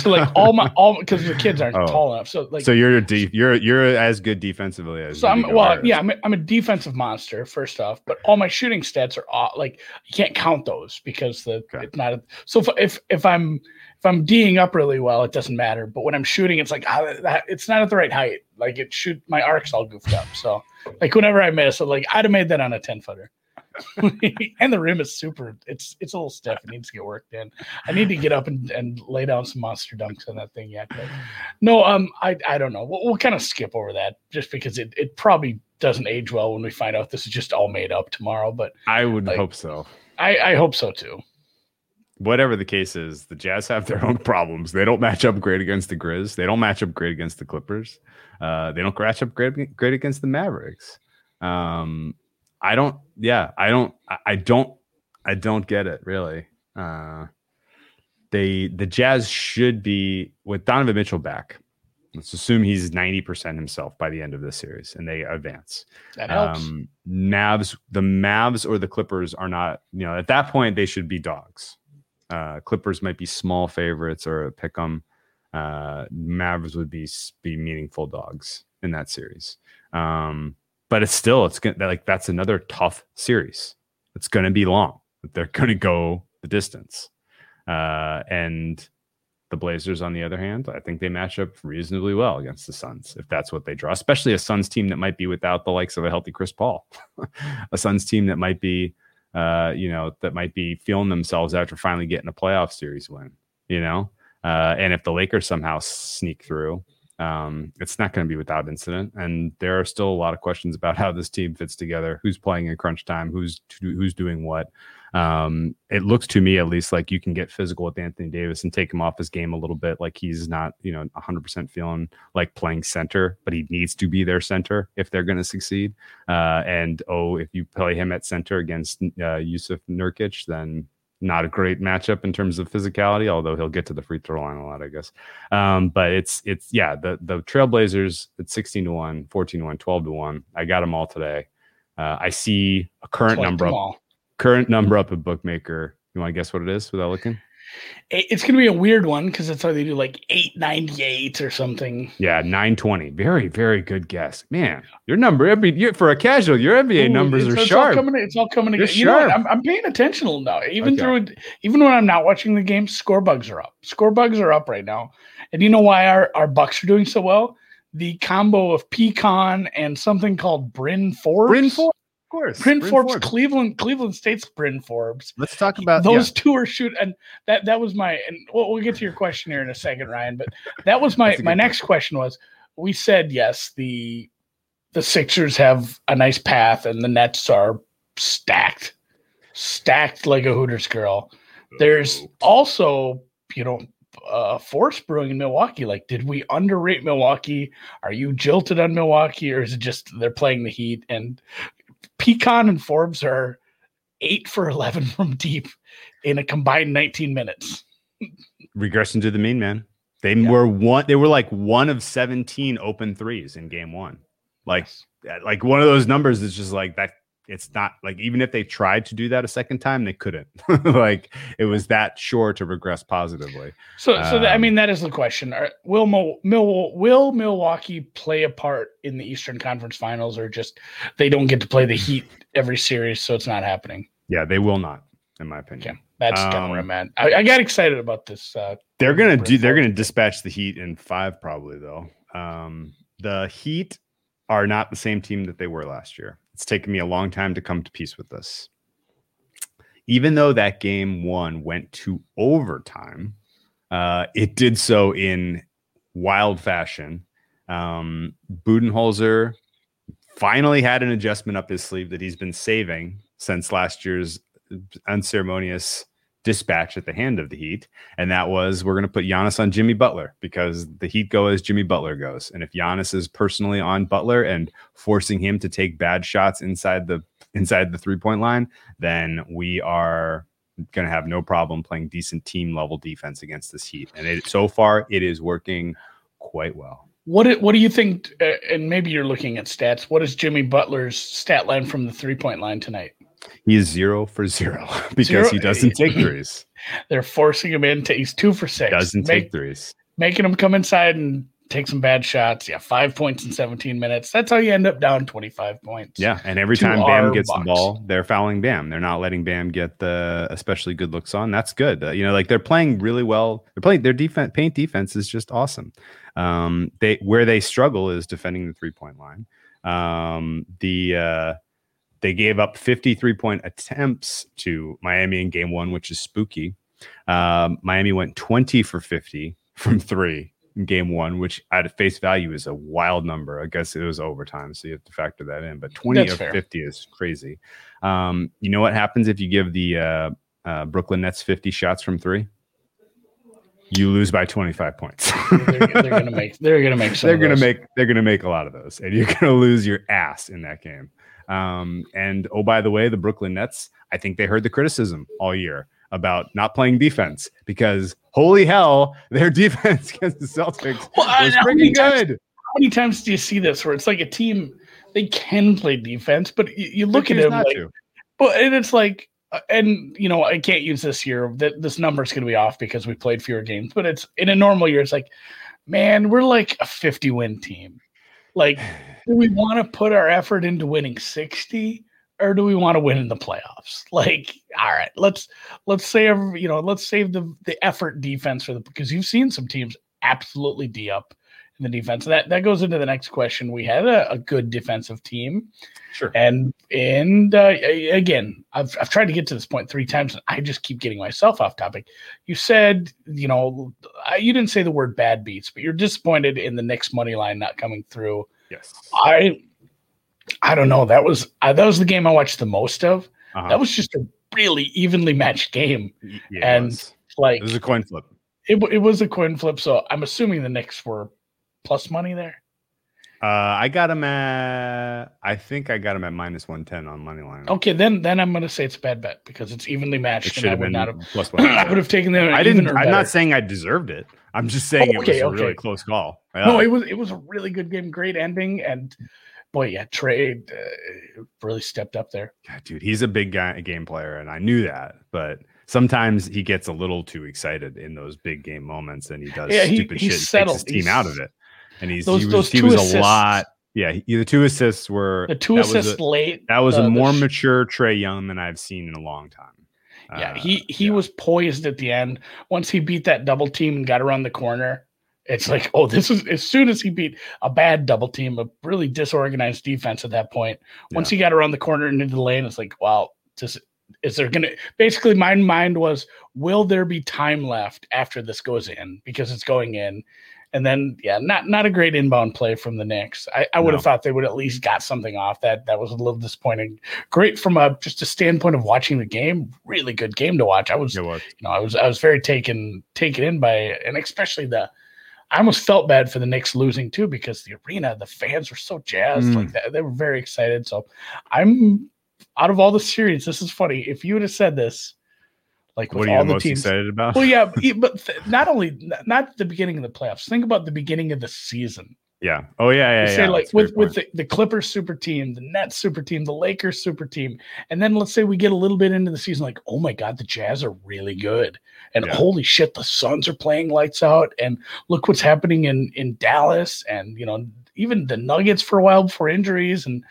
So like all my all because the kids aren't oh. tall enough. So like so you're a de- you're you're as good defensively as. So I'm well artists. yeah I'm a, I'm a defensive monster first off, but all my shooting stats are off. Like you can't count those because the okay. it's not. A, so if, if if I'm if I'm D'ing up really well, it doesn't matter. But when I'm shooting, it's like ah, that, it's not at the right height. Like it should my arc's all goofed up. So like whenever I miss, so like I'd have made that on a ten footer. And the rim is super it's it's a little stiff. It needs to get worked in. I need to get up and, and lay down some monster dunks on that thing yet. But no, um I I don't know. We'll, we'll kind of skip over that just because it, it probably doesn't age well when we find out this is just all made up tomorrow. But I would like, hope so. I, I hope so too. Whatever the case is, the Jazz have their own problems. They don't match up great against the Grizz. They don't match up great against the Clippers. Uh they don't match up great great against the Mavericks. Um I don't, yeah, I don't, I don't, I don't get it really. Uh, they, the Jazz should be with Donovan Mitchell back. Let's assume he's ninety percent himself by the end of this series and they advance. That helps. Um, Mavs, the Mavs or the Clippers are not, you know, at that point they should be dogs. Uh, Clippers might be small favorites or pick 'em. Uh, Mavs would be, be meaningful dogs in that series. Um, But it's still, it's gonna, like that's another tough series. It's going to be long. They're going to go the distance. Uh, and the Blazers, on the other hand, I think they match up reasonably well against the Suns, if that's what they draw, especially a Suns team that might be without the likes of a healthy Chris Paul, a Suns team that might be, uh, you know, that might be feeling themselves after finally getting a playoff series win, you know? Uh, and if the Lakers somehow sneak through, Um, it's not going to be without incident, and there are still a lot of questions about how this team fits together, who's playing in crunch time, who's who's doing what. Um, it looks to me, at least, like you can get physical with Anthony Davis and take him off his game a little bit. Like he's not, you know, one hundred percent feeling like playing center, but he needs to be their center if they're going to succeed. Uh, and oh, if you play him at center against uh, Yusuf Nurkic, then not a great matchup in terms of physicality, although he'll get to the free throw line a lot, I guess. Um, but it's, it's yeah, the the Trailblazers at sixteen to one, fourteen to one, twelve to one. I got them all today. Uh, I see a current number up, current number up at Bookmaker. You want to guess what it is without looking? It's going to be a weird one because that's how they do like eight ninety-eight or something. Yeah, nine twenty. Very, very good guess. Man, your number, every you're, for a casual, your N B A Ooh, numbers it's, are it's sharp. All coming, it's all coming together. You know what? I'm, I'm paying attention now. Even okay. through, even when I'm not watching the game, score bugs are up. Score bugs are up right now. And you know why our, our Bucks are doing so well? The combo of pecan and something called Bryn Forbes. Bryn Forbes. Course. Bryn, Bryn Forbes, Forbes, Cleveland, Cleveland State's Bryn Forbes. Let's talk about those yeah. two are shoot, and that that was my. And we'll, we'll get to your question here in a second, Ryan. But that was my my next question was we said yes the the Sixers have a nice path and the Nets are stacked, stacked like a Hooters girl. There's also you know a force brewing in Milwaukee. Like, did we underrate Milwaukee? Are you jilted on Milwaukee, or is it just they're playing the Heat and Pecan and Forbes are eight for eleven from deep in a combined nineteen minutes. Regression to the mean, man. They yeah. were one. They were like one of seventeen open threes in game one. Like, yes. like one of those numbers is just like that. it's not like, even if they tried to do that a second time, they couldn't. Like, it was that sure to regress positively. So, so um, that, I mean, that is the question. Are, will Mo, Mil, will Milwaukee play a part in the Eastern Conference Finals, or just they don't get to play the Heat every series, so it's not happening? Yeah, they will not, in my opinion. Okay. That's um, kind of where I'm at. I, I got excited about this. Uh, they're gonna do. They're gonna dispatch the Heat in five, probably though. Um, the Heat are not the same team that they were last year. It's taken me a long time to come to peace with this. Even though that game one went to overtime, uh, it did so in wild fashion. Um, Budenholzer finally had an adjustment up his sleeve that he's been saving since last year's unceremonious dispatch at the hand of the Heat. And that was, we're going to put Giannis on Jimmy Butler, because the Heat go as Jimmy Butler goes. And if Giannis is personally on Butler and forcing him to take bad shots inside the, inside the three point line, then we are going to have no problem playing decent team level defense against this Heat. And it, so far it is working quite well. What, what do you think? Uh, and maybe you're looking at stats. What is Jimmy Butler's stat line from the three point line tonight? He is zero for zero because zero. He doesn't take threes. They're forcing him in. To, he's two for six. Doesn't Make, take threes. Making him come inside and take some bad shots. Yeah, five points in seventeen minutes. That's how you end up down twenty-five points. Yeah, and every time Bam gets box. the ball, they're fouling Bam. They're not letting Bam get the especially good looks on. That's good. Uh, you know, like they're playing really well. They're playing their defense. Paint defense is just awesome. Um, they where they struggle is defending the three-point line. Um, the uh, They gave up fifty-three point attempts to Miami in game one, which is spooky. Um, Miami went twenty for fifty from three in game one, which at face value is a wild number. I guess it was overtime, so you have to factor that in. But twenty or fifty is crazy. Um, you know what happens if you give the uh, uh, Brooklyn Nets fifty shots from three? You lose by twenty-five points. they're they're going to make. They're going to make. Some they're going to make. They're going to make a lot of those, and you're going to lose your ass in that game. Um, and oh, by the way, the Brooklyn Nets, I think they heard the criticism all year about not playing defense, because holy hell, their defense against the Celtics well, was pretty good. Times, how many times do you see this where it's like a team, they can play defense, but you, you look at them, like, but and it's like, and you know, I can't use this year that this number's going to be off because we played fewer games, but it's in a normal year. It's like, man, we're like a fifty win team. Like, do we want to put our effort into winning sixty, or do we want to win in the playoffs? Like, all right, let's let's save you know let's save the the effort defense for the, because you've seen some teams absolutely D up in the defense. That that goes into the next question. We had a, a good defensive team, sure. And and uh, again, I've I've tried to get to this point three times, and I just keep getting myself off topic. You said you know I, you didn't say the word bad beats, but you're disappointed in the Knicks money line not coming through. Yes, I I don't know. That was uh, that was the game I watched the most of. Uh-huh. That was just a really evenly matched game, yeah, and it was. like it was a coin flip. It it was a coin flip. So I'm assuming the Knicks were plus money there? Uh, I got him at, I think I got him at minus one ten on money line. Okay, then then I'm going to say it's a bad bet because it's evenly matched. It should have been plus one. I would have taken them. I didn't. I'm better. not saying I deserved it. I'm just saying oh, okay, it was a okay. really close call. Yeah. No, it was it was a really good game, great ending, and boy, yeah, Trey uh, really stepped up there. Yeah, dude, he's a big guy, a game player, and I knew that, but sometimes he gets a little too excited in those big game moments, and he does yeah, stupid he, shit. He settled. Takes his team he's, out of it. And he's, those, he was, he was a lot. Yeah, he, the two assists were. The two assists a, late. That was uh, a more sh- mature Trae Young than I've seen in a long time. Yeah, uh, he, he yeah. was poised at the end. Once he beat that double team and got around the corner, it's like, oh, this is as soon as he beat a bad double team, a really disorganized defense at that point. Once yeah. he got around the corner and into the lane, it's like, wow, just. Is there going to basically my mind was, will there be time left after this goes in, because it's going in. And then, yeah, not, not a great inbound play from the Knicks. I, I would no. have thought they would at least got something off that. That was a little disappointing. Great from a, just a standpoint of watching the game, really good game to watch. I was, was. you know, I was, I was very taken, taken in by it. And especially the, I almost felt bad for the Knicks losing too, because the arena, the fans were so jazzed mm. like that. They were very excited. So I'm, out of all the series, this is funny. If you would have said this, like with what are you all the most teams, excited about? Well, yeah, but th- not only not the beginning of the playoffs. Think about the beginning of the season. Yeah. Oh yeah. Yeah. Say yeah. Like with with the, the Clippers super team, the Nets super team, the Lakers super team, and then let's say we get a little bit into the season, like, oh my God, the Jazz are really good, and yeah. holy shit, the Suns are playing lights out, and look what's happening in in Dallas, and you know even the Nuggets for a while before injuries, and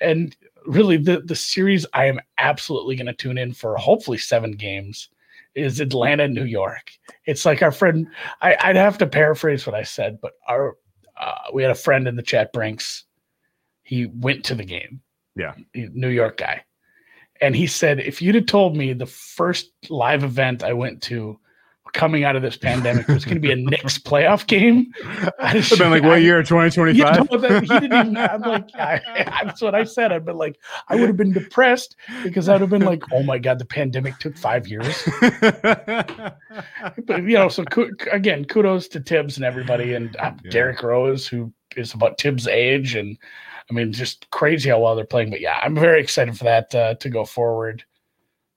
and really the the series I am absolutely going to tune in for, hopefully seven games, is Atlanta and New York. It's like our friend, I, I'd have to paraphrase what I said, but our Uh, we had a friend in the chat, Brinks. He went to the game. Yeah. New York guy. And he said, if you'd have told me the first live event I went to coming out of this pandemic was going to be a Knicks playoff game, I'd have been like, what I, year, twenty twenty-five? You know, that, he didn't even, I'm like, I, that's what I said. I'd been like, I would have been depressed because I would have been like, oh my God, the pandemic took five years. But, you know, so again, kudos to Tibbs and everybody, and uh, yeah. Derrick Rose, who is about Tibbs' age. And I mean, just crazy how well they're playing. But yeah, I'm very excited for that uh, to go forward.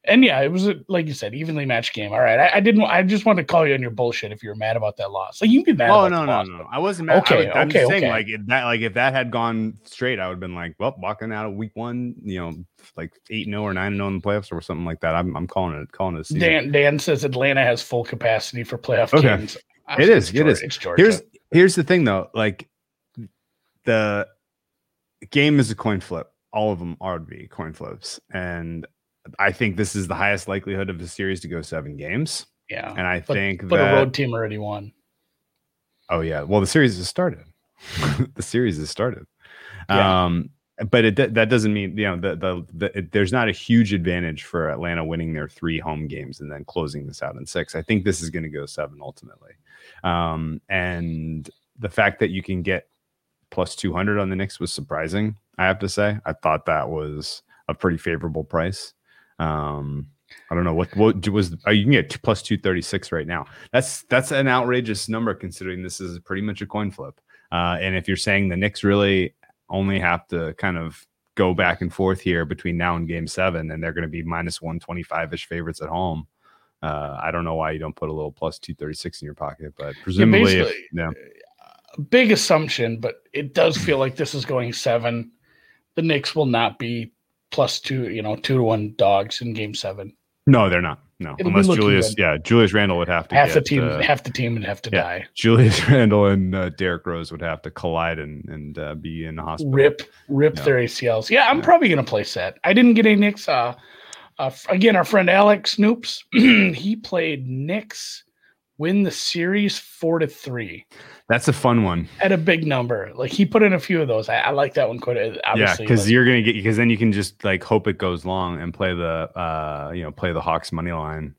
And yeah, it was a, like you said, evenly matched game. All right, I, I didn't. I just wanted to call you on your bullshit if you were mad about that loss. Like you can be mad. Oh about no, the no, loss, no! But... I wasn't mad. Okay, I was, okay, I'm just okay. saying, like if that, like if that had gone straight, I would have been like, well, walking out of week one, you know, like eight and zero or nine and zero in the playoffs or something like that. I'm, I'm calling it, calling it. Dan, Dan says Atlanta has full capacity for playoff okay. games. I'm it is, Georgia, it is. It's Georgia. Here's, here's the thing though, like the game is a coin flip. All of them are to be coin flips, and I think this is the highest likelihood of the series to go seven games. Yeah. And I but, think but that... a road team already won. Oh yeah. Well, the series has started. the series has started. Yeah. Um, but it, that doesn't mean, you know, the, the, the it, there's not a huge advantage for Atlanta winning their three home games and then closing this out in six. I think this is going to go seven ultimately. Um, and the fact that you can get plus two hundred on the Knicks was surprising. I have to say, I thought that was a pretty favorable price. Um, I don't know what what was. Oh, you can get plus two thirty six right now. That's that's an outrageous number considering this is pretty much a coin flip. Uh, and if you're saying the Knicks really only have to kind of go back and forth here between now and Game Seven, and they're going to be minus one twenty five ish favorites at home, uh, I don't know why you don't put a little plus two thirty six in your pocket. But presumably, yeah, if, yeah. big assumption, but it does feel like this is going seven. The Knicks will not be plus two, you know, two to one dogs in Game Seven. No, they're not. No, It'll unless Julius, good. yeah, Julius Randle would have to half get, the team, uh, half the team would have to yeah, die. Julius Randle and uh, Derrick Rose would have to collide and and uh, be in the hospital. Rip, rip yeah. their A C Ls. Yeah, I'm yeah. probably gonna play set. I didn't get any Knicks. Uh, uh, again, our friend Alex Snoops, he played Knicks win the series four to three. That's a fun one at a big number. Like he put in a few of those. I, I like that one quite. Obviously, yeah, because like, you're gonna get because then you can just like hope it goes long and play the uh you know play the Hawks money line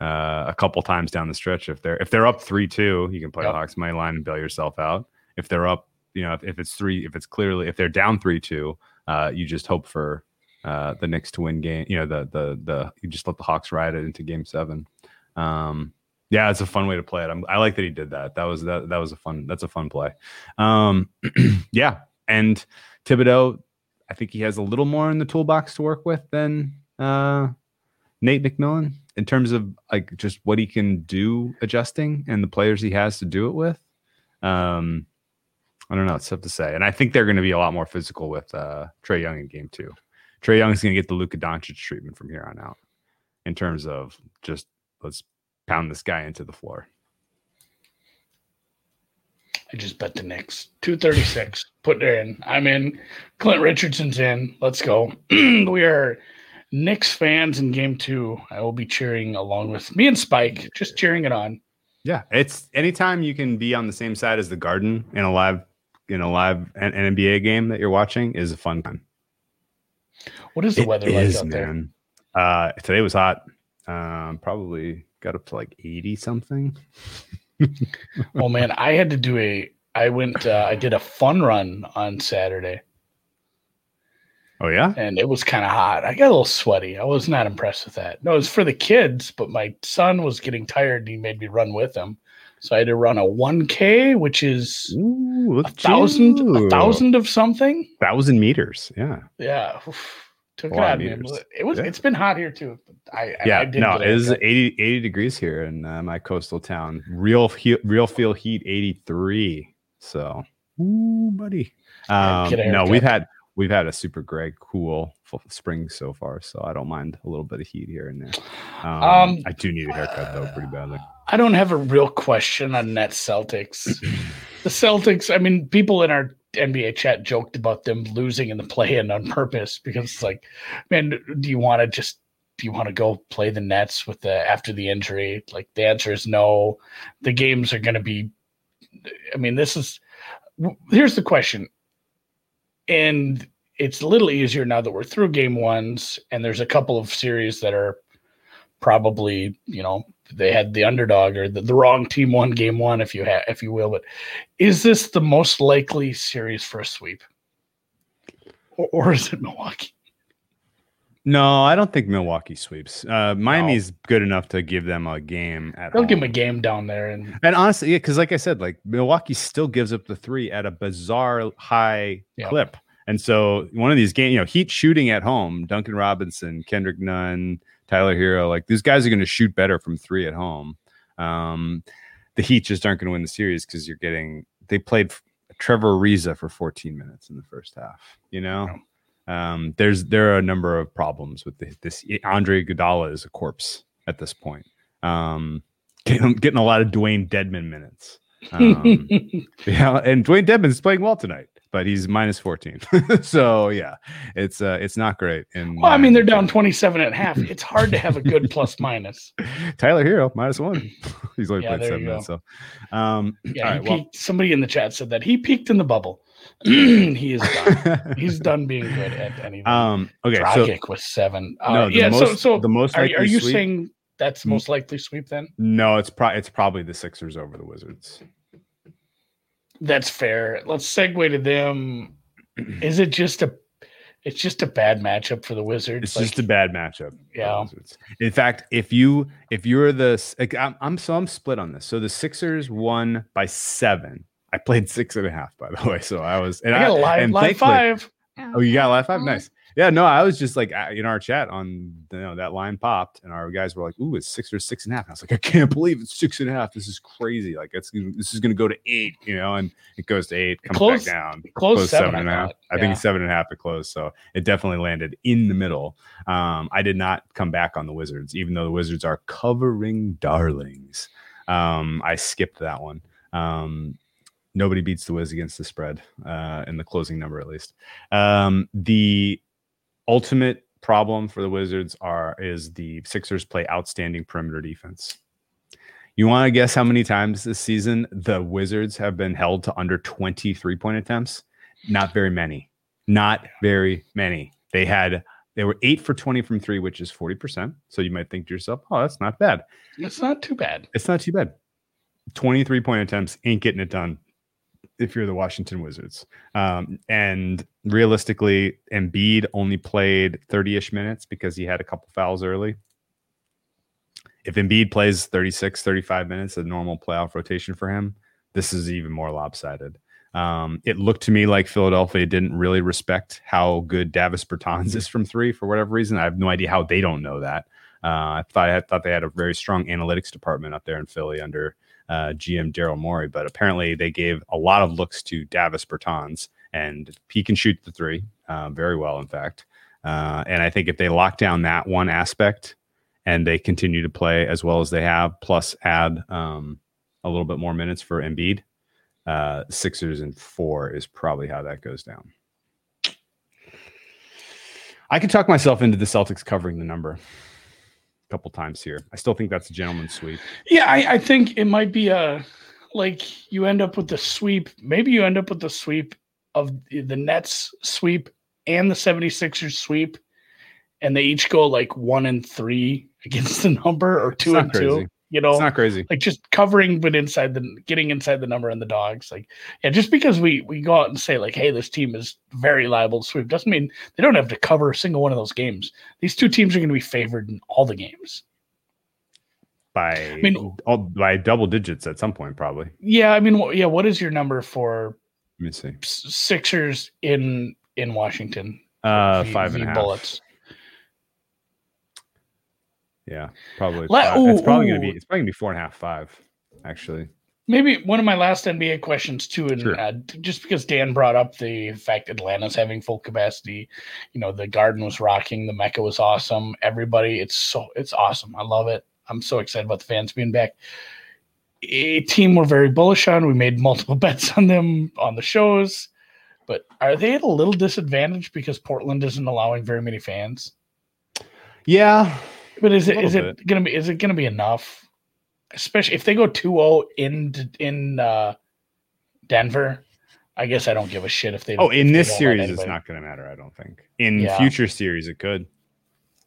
uh a couple times down the stretch. If they're if they're up three two, you can play yep. the Hawks money line and bail yourself out. If they're up, you know, if, if it's three, if it's clearly if they're down three two, uh you just hope for uh the Knicks to win game. You know the the the you just let the Hawks ride it into Game Seven. Um, Yeah, it's a fun way to play it. I'm, I like that he did that. That was that. That was a fun. That's a fun play. Um, yeah, and Thibodeau, I think he has a little more in the toolbox to work with than uh, Nate McMillan in terms of like just what he can do adjusting and the players he has to do it with. Um, I don't know. It's tough to say. And I think they're going to be a lot more physical with uh, Trae Young in Game Two. Trae Young's going to get the Luka Doncic treatment from here on out in terms of just let's. Pound this guy into the floor. I just bet the Knicks. two thirty-six. Put it in. I'm in. Clint Richardson's in. Let's go. We are Knicks fans in Game Two. I will be cheering along with me and Spike. Just cheering it on. Yeah. It's anytime you can be on the same side as the Garden in a live in a live an, an N B A game that you're watching is a fun time. What is the it weather is, like out man. there? Uh, today was hot. Um, probably got up to like eighty something. Oh man, I had to do a. I went. Uh, I did a fun run on Saturday. Oh yeah, and it was kind of hot. I got a little sweaty. I was not impressed with that. No, it was for the kids, but my son was getting tired, and he made me run with him. So I had to run a one k, which is Ooh, a thousand, you. a thousand of something. Thousand meters. Yeah. Yeah. Oof. Took it out of me. It was. Yeah. It's been hot here too. I, yeah. I did no, it is eighty, eighty degrees here in uh, my coastal town. Real, he, real feel heat eighty-three. So Ooh, buddy. Um, no, we've had we've had a super Greg cool spring so far, so I don't mind a little bit of heat here and there. Um, um, I do need a haircut though, pretty badly. I don't have a real question on Nets Celtics. The Celtics, I mean, people in our N B A chat joked about them losing in the play-in on purpose because it's like, man, do you want to just do you want to go play the Nets with the after the injury? Like the answer is no. The games are going to be. I mean, this is. Here's the question, and it's a little easier now that we're through game ones, and there's a couple of series that are probably, you know, they had the underdog or the, the wrong team won game one, if you ha- if you will. But is this the most likely series for a sweep, or, or is it Milwaukee? No, I don't think Milwaukee sweeps. Uh, Miami's no. good enough to give them a game at They'll home. give them a game down there. And, and honestly, yeah, because like I said, like Milwaukee still gives up the three at a bizarre high yep. clip. And so one of these games, you know, Heat shooting at home, Duncan Robinson, Kendrick Nunn, Tyler Hero, like these guys are going to shoot better from three at home. Um, the Heat just aren't going to win the series because you're getting, they played Trevor Ariza for fourteen minutes in the first half, you know? Yeah. Um, there's there are a number of problems with the, this. Andre Iguodala is a corpse at this point. Um, getting, getting a lot of Dwayne Dedmon minutes. Um, yeah, and Dwayne Dedmon's playing well tonight, but he's minus fourteen. So yeah, it's uh, it's not great. And well, I mean they're down twenty-seven at half. It's hard to have a good plus minus. Tyler Hero minus one. He's only yeah, played seven minutes. So um, yeah, right, well. peaked, somebody in the chat said that he peaked in the bubble. he is done. He's done being good at anything. Um, okay, Dragic so, was seven. Uh, no, the yeah, most, so, so the most. Are, are you sweep, saying that's the most likely sweep then? No, it's probably it's probably the Sixers over the Wizards. That's fair. Let's segue to them. Is it just a? It's just a bad matchup for the Wizards. It's like, just a bad matchup. Yeah. In fact, if you if you're the, like, I'm, I'm so I'm split on this. So the Sixers won by seven. I played six and a half, by the way. So I was, and I got a live, live five. Oh, you got a live five? Nice. Yeah, no, I was just like in our chat on, you know, that line popped and our guys were like, ooh, it's six or six and a half. And I was like, I can't believe it's six and a half. This is crazy. Like, it's, this is going to go to eight, you know, and it goes to eight, comes close, back down. Close, close seven, seven and a half. Yeah. I think it's seven and a half to close. So it definitely landed in the middle. Um, I did not come back on the Wizards, even though the Wizards are covering darlings. Um, I skipped that one. Um, Nobody beats the Wiz against the spread uh, in the closing number, at least. Um, the ultimate problem for the Wizards are is the Sixers play outstanding perimeter defense. You want to guess how many times this season the Wizards have been held to under twenty three-point attempts? Not very many. Not very many. They had they were eight for twenty from three, which is forty percent. So you might think to yourself, oh, that's not bad. It's not too bad. It's not too bad. twenty-three-point attempts ain't getting it done if you're the Washington Wizards. Um, and realistically, Embiid only played thirty-ish minutes because he had a couple fouls early. If Embiid plays thirty-six, thirty-five minutes, a normal playoff rotation for him, this is even more lopsided. Um, it looked to me like Philadelphia didn't really respect how good Davis Bertans is from three for whatever reason. I have no idea how they don't know that. Uh, I thought I thought they had a very strong analytics department up there in Philly under Uh, G M Daryl Morey, but apparently they gave a lot of looks to Davis Bertans, and he can shoot the three uh, very well, in fact. Uh, and I think if they lock down that one aspect and they continue to play as well as they have, plus add um, a little bit more minutes for Embiid, uh, Sixers and four is probably how that goes down. I can talk myself into the Celtics covering the number couple times here. I still think that's a gentleman's sweep. Yeah, I, I think it might be a, like you end up with the sweep. Maybe you end up with the sweep of the Nets sweep and the 76ers sweep, and they each go like one and three against the number, or two and crazy. two. You know, it's not crazy. Like just covering, but inside the getting inside the number and the dogs. Like, yeah, just because we we go out and say like, hey, this team is very liable to sweep doesn't mean they don't have to cover a single one of those games. These two teams are going to be favored in all the games by I mean, all, by double digits at some point, probably. Yeah, I mean, yeah. What is your number for? Let me see. Sixers in in Washington. Uh, the, five and a half bullets. Yeah, probably. Let, ooh, it's probably going to be it's probably going to be four and a half, five, actually. Maybe one of my last N B A questions, too, and sure. uh, just because Dan brought up the fact Atlanta's having full capacity, you know, the Garden was rocking, the Mecca was awesome, everybody, it's so it's awesome. I love it. I'm so excited about the fans being back. A team we're very bullish on. We made multiple bets on them on the shows, but are they at a little disadvantage because Portland isn't allowing very many fans? Yeah, but is it is bit. it gonna be is it gonna be enough? Especially if they go two oh in in uh, Denver, I guess I don't give a shit if they. Oh, in this series, it's not going to matter. I don't think in yeah. future series it could.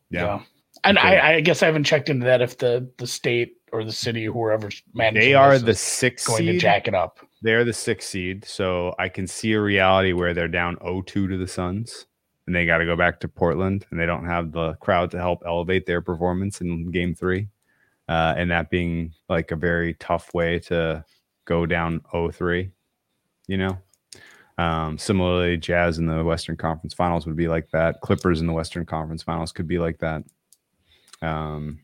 Yeah, yeah. and it could. I, I guess I haven't checked into that if the, the state or the city or whoever's managing they are the sixth going seed. to jack it up. They're the sixth seed, so I can see a reality where they're down oh two to the Suns, and they got to go back to Portland, and they don't have the crowd to help elevate their performance in Game Three. Uh, and that being like a very tough way to go down oh three, you know. Um, similarly, Jazz in the Western Conference Finals would be like that. Clippers in the Western Conference Finals could be like that. Um,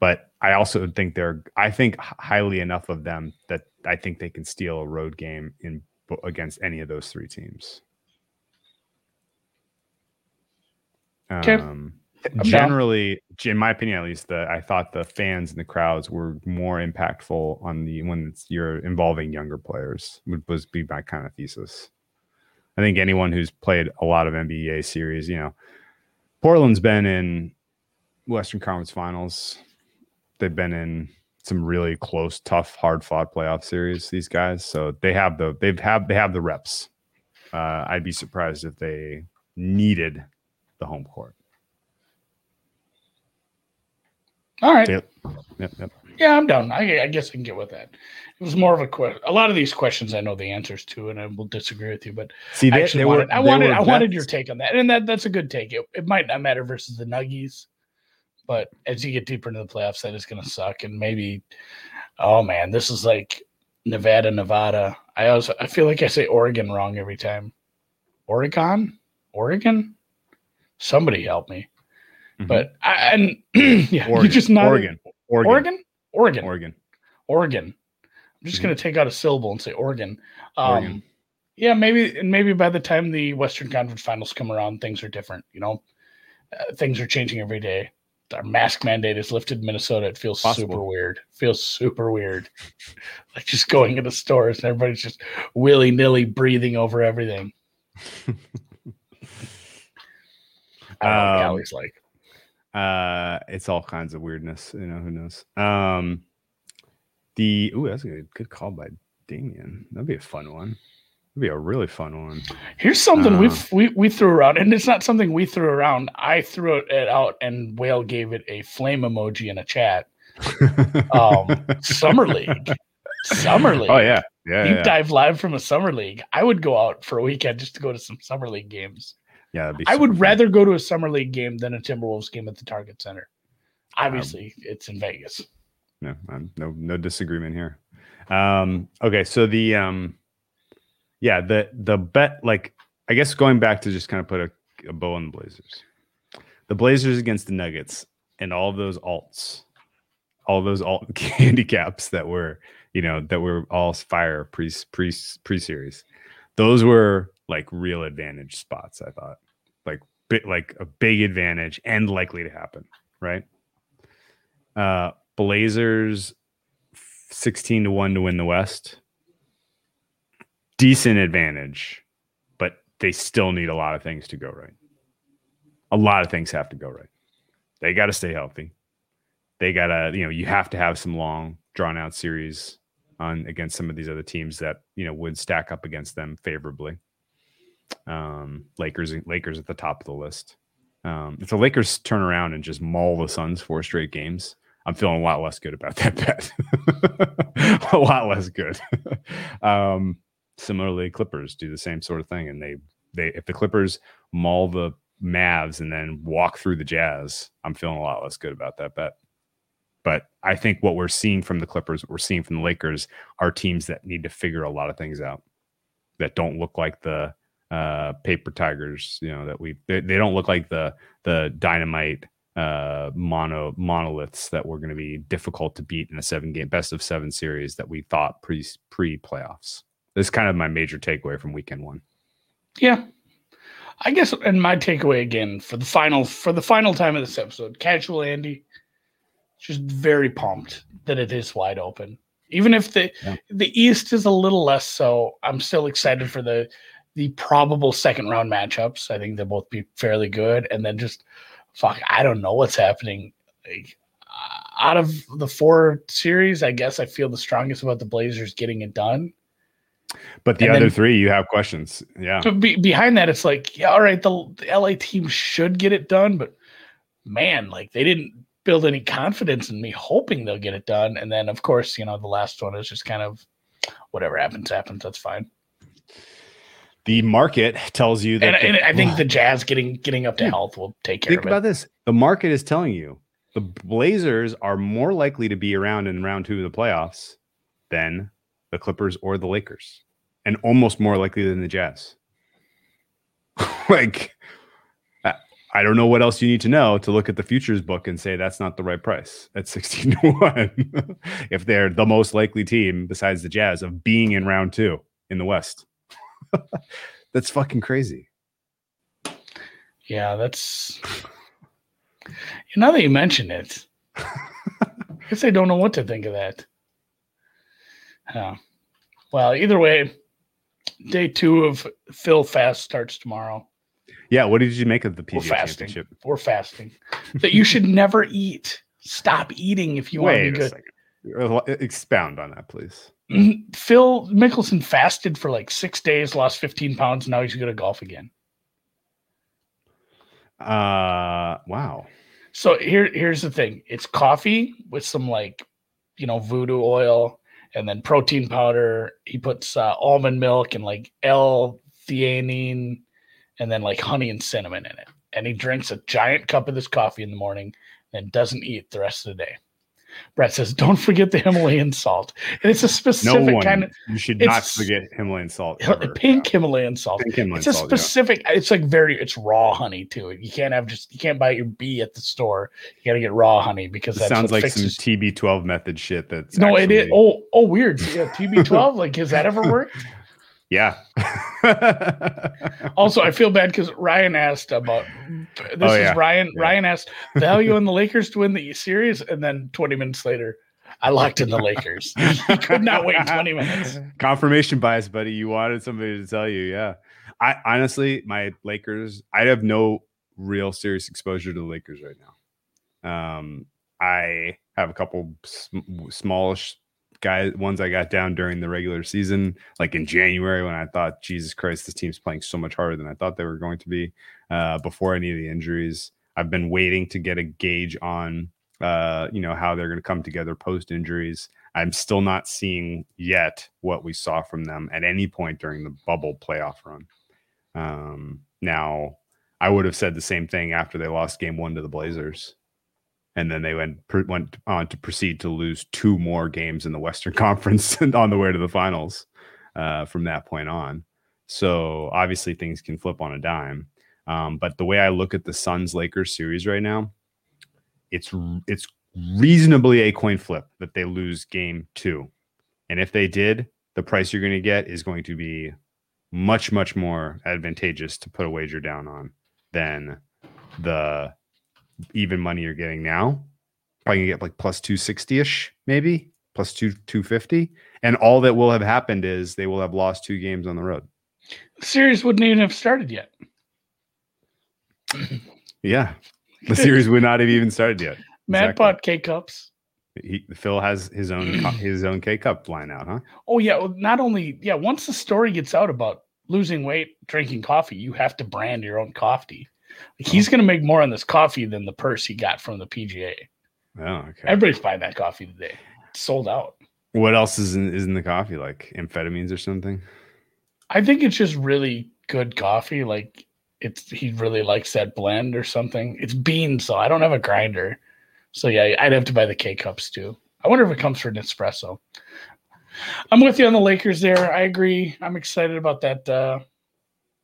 but I also think they're, I think highly enough of them that I think they can steal a road game in against any of those three teams. Um, okay. Generally, in my opinion, at least, the, I thought the fans and the crowds were more impactful on the when it's, you're involving younger players. Would was be my kind of thesis. I think anyone who's played a lot of N B A series, you know, Portland's been in Western Conference Finals. They've been in some really close, tough, hard-fought playoff series. These guys, so they have the they've have they have the reps. Uh, I'd be surprised if they needed the home court. All right. Yep. Yep, yep. Yeah, I'm done. I, I guess I can get with that. It was more of a question. A lot of these questions I know the answers to, and I will disagree with you. But see, they, I actually they wanted, were, I wanted, I wanted your take on that, and that that's a good take. It, it might not matter versus the Nuggies, but as you get deeper into the playoffs, that is going to suck. And maybe, oh man, this is like Nevada, Nevada. I always I feel like I say Oregon wrong every time. Oregon, Oregon. Somebody help me. Mm-hmm. But I, and yeah, Oregon. You just not Oregon. Oregon, Oregon, Oregon, Oregon, Oregon. I'm just mm-hmm. going to take out a syllable and say Oregon. Um, Oregon. Yeah, maybe, and maybe by the time the Western Conference Finals come around, things are different. You know, uh, things are changing every day. Our mask mandate is lifted in Minnesota. It feels Possible. super weird. It feels super weird. Like just going into stores and everybody's just willy nilly breathing over everything. I don't know what Callie's like. Uh, it's all kinds of weirdness, you know, who knows? Um, the ooh, that's a good, good call by Damien. That'd be a fun one. That'd be a really fun one. Here's something uh, we've, we we threw around, and it's not something we threw around. I threw it out, and Whale gave it a flame emoji in a chat. um, Summer League. Summer League. Oh, yeah. yeah Deep yeah. dive live from a Summer League. I would go out for a weekend just to go to some Summer League games. Yeah, I would fun. rather go to a Summer League game than a Timberwolves game at the Target Center. Obviously, um, it's in Vegas. No, I'm, no, no disagreement here. Um, okay, so the um, yeah, the the bet, like I guess going back to just kind of put a, a bow on the Blazers, the Blazers against the Nuggets, and all of those alts, all those alt handicaps that were you know that were all fire pre pre pre series, those were like real advantage spots. I thought. Like bit like a big advantage and likely to happen, right? Uh, Blazers sixteen to one to win the West. Decent advantage, but they still need a lot of things to go right. A lot of things have to go right. They got to stay healthy. They got to, you know, you have to have some long drawn out series on against some of these other teams that, you know, would stack up against them favorably. Um, Lakers, Lakers at the top of the list. Um, if the Lakers turn around and just maul the Suns four straight games, I'm feeling a lot less good about that bet. A lot less good. um, similarly, Clippers do the same sort of thing, and they they if the Clippers maul the Mavs and then walk through the Jazz, I'm feeling a lot less good about that bet. But I think what we're seeing from the Clippers, what we're seeing from the Lakers, are teams that need to figure a lot of things out that don't look like the uh paper tigers, you know, that we they, they don't look like the the dynamite uh, mono monoliths that were going to be difficult to beat in a seven game best of seven series that we thought pre pre playoffs. That's kind of my major takeaway from weekend one. Yeah, I guess. And my takeaway again for the final for the final time of this episode, casual Andy, just very pumped that it is wide open. Even if the yeah. the East is a little less so, I'm still excited for the the probable second round matchups. I think they'll both be fairly good. And then just fuck, I don't know what's happening. Like, out of the four series, I guess I feel the strongest about the Blazers getting it done. But the and other then, three, you have questions. Yeah. But be, behind that, it's like, yeah, all right, the, the L A team should get it done, but man, like they didn't build any confidence in me hoping they'll get it done. And then, of course, you know, the last one is just kind of whatever happens, happens. That's fine. The market tells you that. And, the, and I think the Jazz getting getting up to health will take care of it. Think about this. The market is telling you the Blazers are more likely to be around in round two of the playoffs than the Clippers or the Lakers, and almost more likely than the Jazz. Like, I don't know what else you need to know to look at the futures book and say that's not the right price at sixteen to one if they're the most likely team besides the Jazz of being in round two in the West. That's fucking crazy. Yeah, that's... Now that you mention it, I guess I don't know what to think of that. Oh. Well, either way, day two of Phil Fast starts tomorrow. Yeah, what did you make of the P G A Championship? We're fasting. That you should never eat. Stop eating if you Wait want to be good. A second. Expound on that, please. Phil Mickelson fasted for like six days, lost fifteen pounds. Now he's going to golf again. Uh, wow. So here, here's the thing. It's coffee with some like, you know, voodoo oil and then protein powder. He puts uh, almond milk and like L-theanine and then like honey and cinnamon in it. And he drinks a giant cup of this coffee in the morning and doesn't eat the rest of the day. Brett says, don't forget the Himalayan salt. And it's a specific no one, kind of... You should not forget Himalayan salt. Ever. Pink yeah. Himalayan salt. Pink Himalayan it's a salt, specific... Yeah. It's like very... It's raw honey, too. You can't have just... You can't buy your bee at the store. You got to get raw honey because it that's sounds what like fixes. Some T B twelve method shit that's No, actually... it is... Oh, oh weird. Yeah, T B twelve? Like, has that ever worked? Yeah. Also, I feel bad because Ryan asked about this oh, yeah. is Ryan. Yeah. Ryan asked value on the Lakers to win the series, and then twenty minutes later, I locked in the Lakers. I could not wait twenty minutes. Confirmation bias, buddy. You wanted somebody to tell you, yeah. I honestly, my Lakers, I have no real serious exposure to the Lakers right now. Um, I have a couple sm- smallish. Guys, ones I got down during the regular season, like in January, when I thought, Jesus Christ, this team's playing so much harder than I thought they were going to be uh, before any of the injuries. I've been waiting to get a gauge on, uh, you know, how they're going to come together post injuries. I'm still not seeing yet what we saw from them at any point during the bubble playoff run. Um, now, I would have said the same thing after they lost game one to the Blazers. And then they went went on to proceed to lose two more games in the Western Conference on the way to the finals uh, from that point on. So obviously things can flip on a dime. Um, but the way I look at the Suns-Lakers series right now, it's it's reasonably a coin flip that they lose game two. And if they did, the price you're going to get is going to be much, much more advantageous to put a wager down on than the... even money you're getting now. Probably gonna get like plus two sixty ish, maybe plus two two fifty. And all that will have happened is they will have lost two games on the road. The series wouldn't even have started yet. Yeah, the series would not have even started yet. Matt exactly. bought K-Cups. He, Phil has his own his own K-Cup line out, huh? Oh yeah, well, not only yeah. Once the story gets out about losing weight, drinking coffee, you have to brand your own coffee. He's going to make more on this coffee than the purse he got from the P G A. Oh, okay. Everybody's buying that coffee today. It's sold out. What else is in, is in the coffee? Like amphetamines or something? I think it's just really good coffee. Like it's he really likes that blend or something. It's beans, so I don't have a grinder. So yeah, I'd have to buy the K-Cups too. I wonder if it comes for an espresso. I'm with you on the Lakers there. I agree. I'm excited about that. Uh,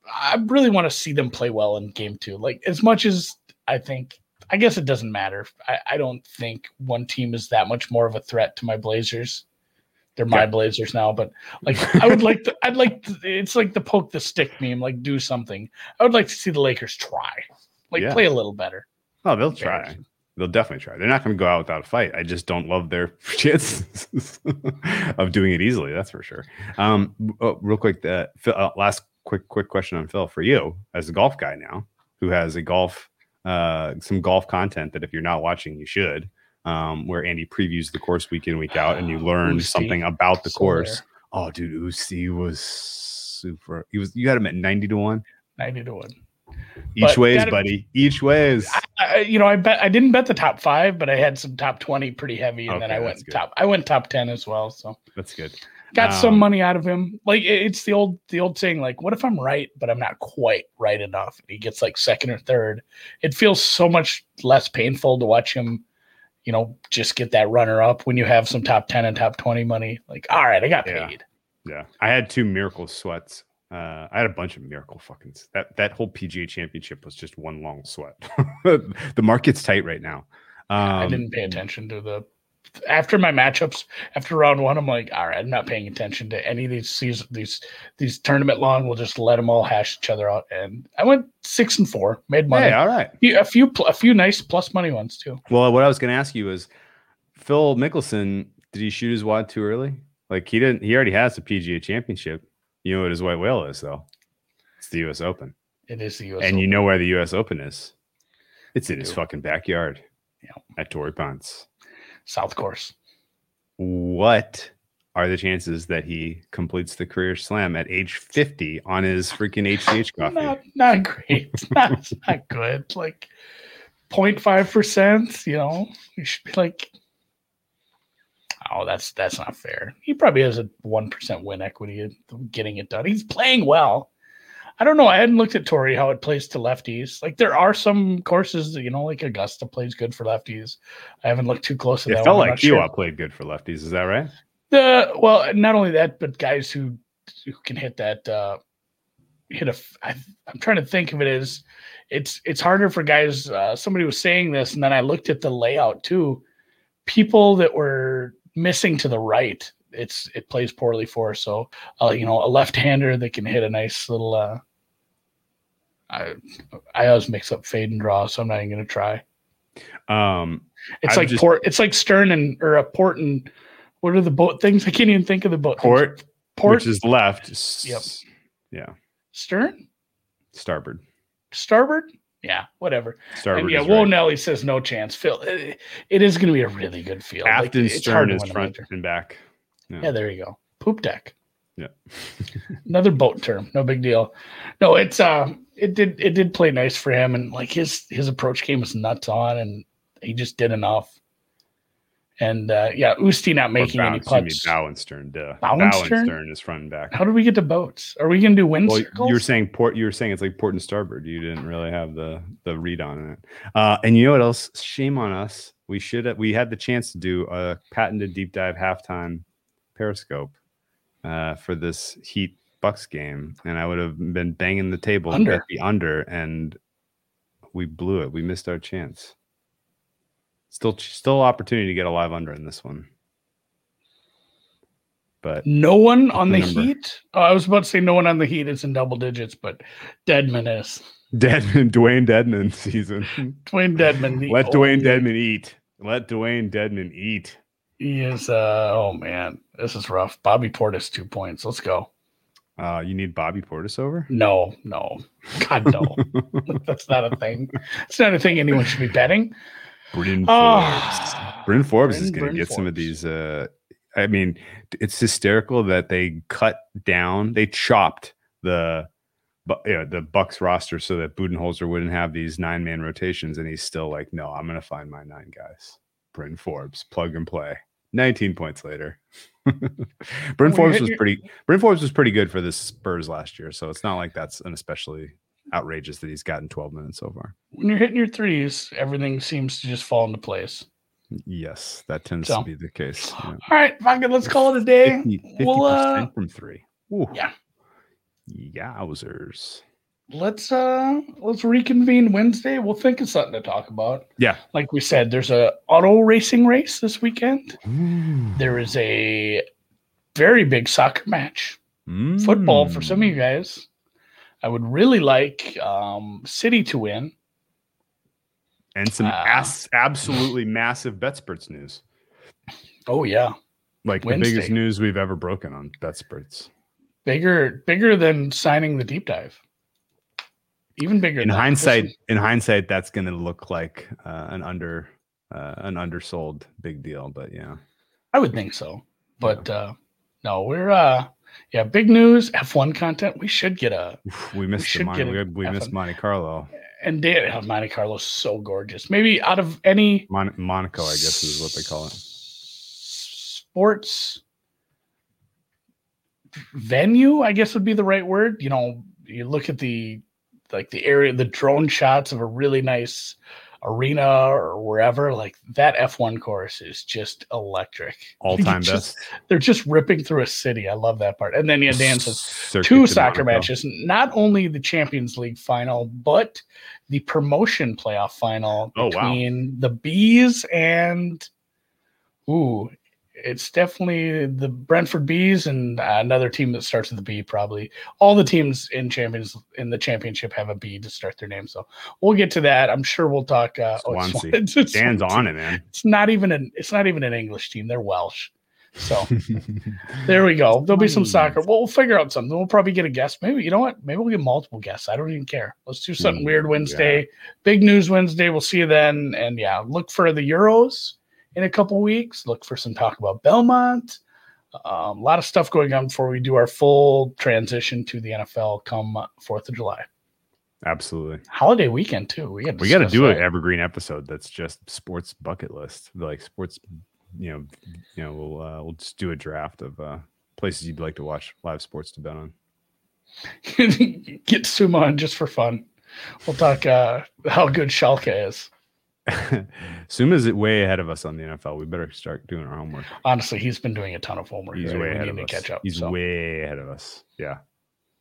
I really want to see them play well in game two. Like as much as I think I guess it doesn't matter. I, I don't think one team is that much more of a threat to my Blazers. They're my yeah. Blazers now, but like I would like to, I'd like to, it's like the poke the stick meme, like do something. I would like to see the Lakers try, like yeah. play a little better. Oh, they'll try. They'll definitely try. They're not going to go out without a fight. I just don't love their chances of doing it easily. That's for sure. Um, oh, real quick, uh, Phil, uh, last quick, quick question on Phil for you as a golf guy now, who has a golf, uh, some golf content that if you're not watching, you should. Um, where Andy previews the course week in, week out, and you learn Uzi. something about the so course. There. Oh, dude, Uzi was super. He was. You had him at ninety to one. Ninety to one. Each but ways, that, buddy. Each ways. I, I, you know, I bet I didn't bet the top five, but I had some top twenty pretty heavy, and okay, then I went good. top. I went top ten as well. So that's good. Got um, some money out of him. Like it's the old the old saying, like, what if I'm right, but I'm not quite right enough? And he gets like second or third. It feels so much less painful to watch him. You know, just get that runner up when you have some top ten and top twenty money. Like, all right, I got yeah. paid. Yeah. I had two miracle sweats. Uh, I had a bunch of miracle fuckings. That that whole P G A Championship was just one long sweat. The market's tight right now. Um, I didn't pay attention to the after my matchups after round one. I'm like, all right, I'm not paying attention to any of these season these these tournament long. We'll just let them all hash each other out. And I went six and four, made money. Hey, all right, a few a few nice plus money ones too. Well, what I was going to ask you is, Phil Mickelson, did he shoot his wad too early? Like he didn't. He already has the P G A Championship. You know what his white whale is though? It's the U S Open. It is the U S Open. And you know where the U S Open is? It's in his fucking backyard. Yeah, at Torrey Pines. South course. What are the chances that he completes the career slam at age fifty on his freaking H C H coffee? Not, not great. It's not, it's not good. Like zero point five percent, you know, you should be like, oh, that's, that's not fair. He probably has a one percent win equity in getting it done. He's playing well. I don't know. I hadn't looked at Torrey, how it plays to lefties. Like there are some courses that, you know, like Augusta plays good for lefties. I haven't looked too close to that. It felt one. like Kiowa sure. played good for lefties. Is that right? The well, not only that, but guys who who can hit that uh, hit a. I, I'm trying to think of it as it's it's harder for guys. Uh, somebody was saying this, and then I looked at the layout too. People that were missing to the right. It's it plays poorly for so uh, you know a left-hander that can hit a nice little uh, I I always mix up fade and draw, so I'm not even gonna try. Um, it's I'm like just, port, it's like Stern and or a port and what are the boat things? I can't even think of the boat. Port, things. port, which is left. Yep. Yeah. Stern. Starboard. Starboard. Yeah, whatever. Starboard and yeah, Whoa right. Nelly says no chance. Phil, it, it is gonna be a really good field. Afton like, Stern is front and back. Yeah. yeah, there you go. Poop deck. Yeah. Another boat term. No big deal. No, it's uh it did it did play nice for him, and like his his approach game was nuts on, and he just did enough. And uh yeah, Usti not making bow, any putts. Bow and Stern, duh. Bow and Stern is front and back. How did we get to boats? Are we gonna do wind well, circles? You were saying port you were saying it's like port and starboard. You didn't really have the the read on it. Uh and you know what else? Shame on us. We should have, we had the chance to do a patented deep dive halftime Periscope uh, for this Heat Bucks game, and I would have been banging the table under. at the under, and we blew it. We missed our chance. Still, still opportunity to get a live under in this one. But no one on the, the Heat. Oh, I was about to say no one on the Heat is in double digits, but Dedmon is. Dedmon, Dwayne Dedmon season. Dwayne Dedmon. Let Dwayne Dedmon eat. Let Dwayne Dedmon eat. He is, uh, oh man, this is rough. Bobby Portis, two points. Let's go. Uh, you need Bobby Portis over? No, no. God, no. That's not a thing. It's not a thing anyone should be betting. Bryn Forbes. Bryn Forbes Bryn, is going to get Forbes. some of these. Uh, I mean, it's hysterical that they cut down, they chopped the But you know, the Bucks roster so that Budenholzer wouldn't have these nine man rotations. And he's still like, no, I'm going to find my nine guys. Bryn Forbes, plug and play. nineteen points later. Bryn Forbes was pretty Bryn Forbes was pretty good for the Spurs last year, so it's not like that's an especially outrageous that he's gotten twelve minutes so far. When you're hitting your threes, everything seems to just fall into place. Yes, that tends so. to be the case. Yeah. All right, Vodka, let's call it a day. fifty, fifty percent we'll, uh, from three. Ooh. Yeah. Yowzers. let's uh let's reconvene Wednesday. We'll think of something to talk about. Yeah, like we said, there's a auto racing race this weekend. Ooh. There is a very big soccer match. Mm. Football for some of you guys. I would really like um, City to win. And some uh, ass, absolutely massive BetSpertz news. Oh yeah, like Wednesday. The biggest news we've ever broken on BetSpertz. Bigger, bigger than signing the deep dive. Even bigger. In hindsight, is- in hindsight, that's going to look like uh, an under, uh, an undersold big deal. But yeah, I would think so. But yeah. uh, no, we're uh, yeah, big news. F one content. We should get a. We missed we the Monte. We, we missed Monte Carlo. And they, oh, Monte Carlo's so gorgeous. Maybe out of any Mon- Monaco, I guess is what they call it. Sports venue, I guess would be the right word. You know, you look at the. Like the area, the drone shots of a really nice arena or wherever, like that F one course is just electric. All time best. They're just ripping through a city. I love that part. And then yeah, Dan says two soccer matches, not only the Champions League final, but the promotion playoff final between the Bees and ooh, it's definitely the Brentford Bees and uh, another team that starts with a B. Probably all the teams in champions in the championship have a B to start their name. So we'll get to that. I'm sure we'll talk. Uh, Swansea. Oh, it's, it's, Dan's it's, on it, man. It's not even an it's not even an English team. They're Welsh. So there we go. There'll be some soccer. Well, we'll figure out something. We'll probably get a guest. Maybe you know what? Maybe we'll get multiple guests. I don't even care. Let's do something mm, weird Wednesday. Yeah. Big news Wednesday. We'll see you then. And yeah, look for the Euros. In a couple weeks, look for some talk about Belmont. Um, a lot of stuff going on before we do our full transition to the N F L come fourth of July. Absolutely. Holiday weekend, too. We got to we got to do that. An evergreen episode that's just sports bucket list. Like sports, you know, you know, we'll, uh, we'll just do a draft of uh, places you'd like to watch live sports to bet on. Get Sumo on just for fun. We'll talk uh, how good Schalke is. Suma is way ahead of us on the N F L. We better start doing our homework. Honestly, he's been doing a ton of homework. He's right? way we ahead of us. Catch up, he's so. way ahead of us. Yeah,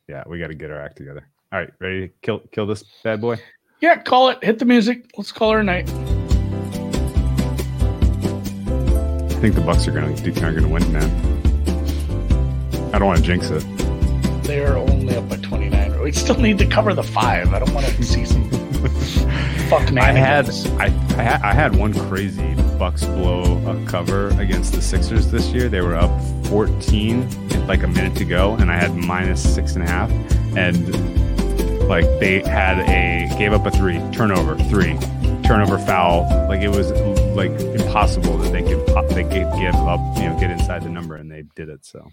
yeah. We got to get our act together. All right, ready to kill kill this bad boy? Yeah, call it. Hit the music. Let's call her a night. I think the Bucks are going to are going to win, man. I don't want to jinx it. They are only up by twenty-nine. We still need to cover the five. I don't want to see some. Fuck I had I, I had I had one crazy Bucks blow a cover against the Sixers this year. They were up fourteen with like a minute to go, and I had minus six and a half. And like they had a gave up a three turnover, three turnover foul. Like it was like impossible that they could pop, they could give up, you know, get inside the number, and they did it. So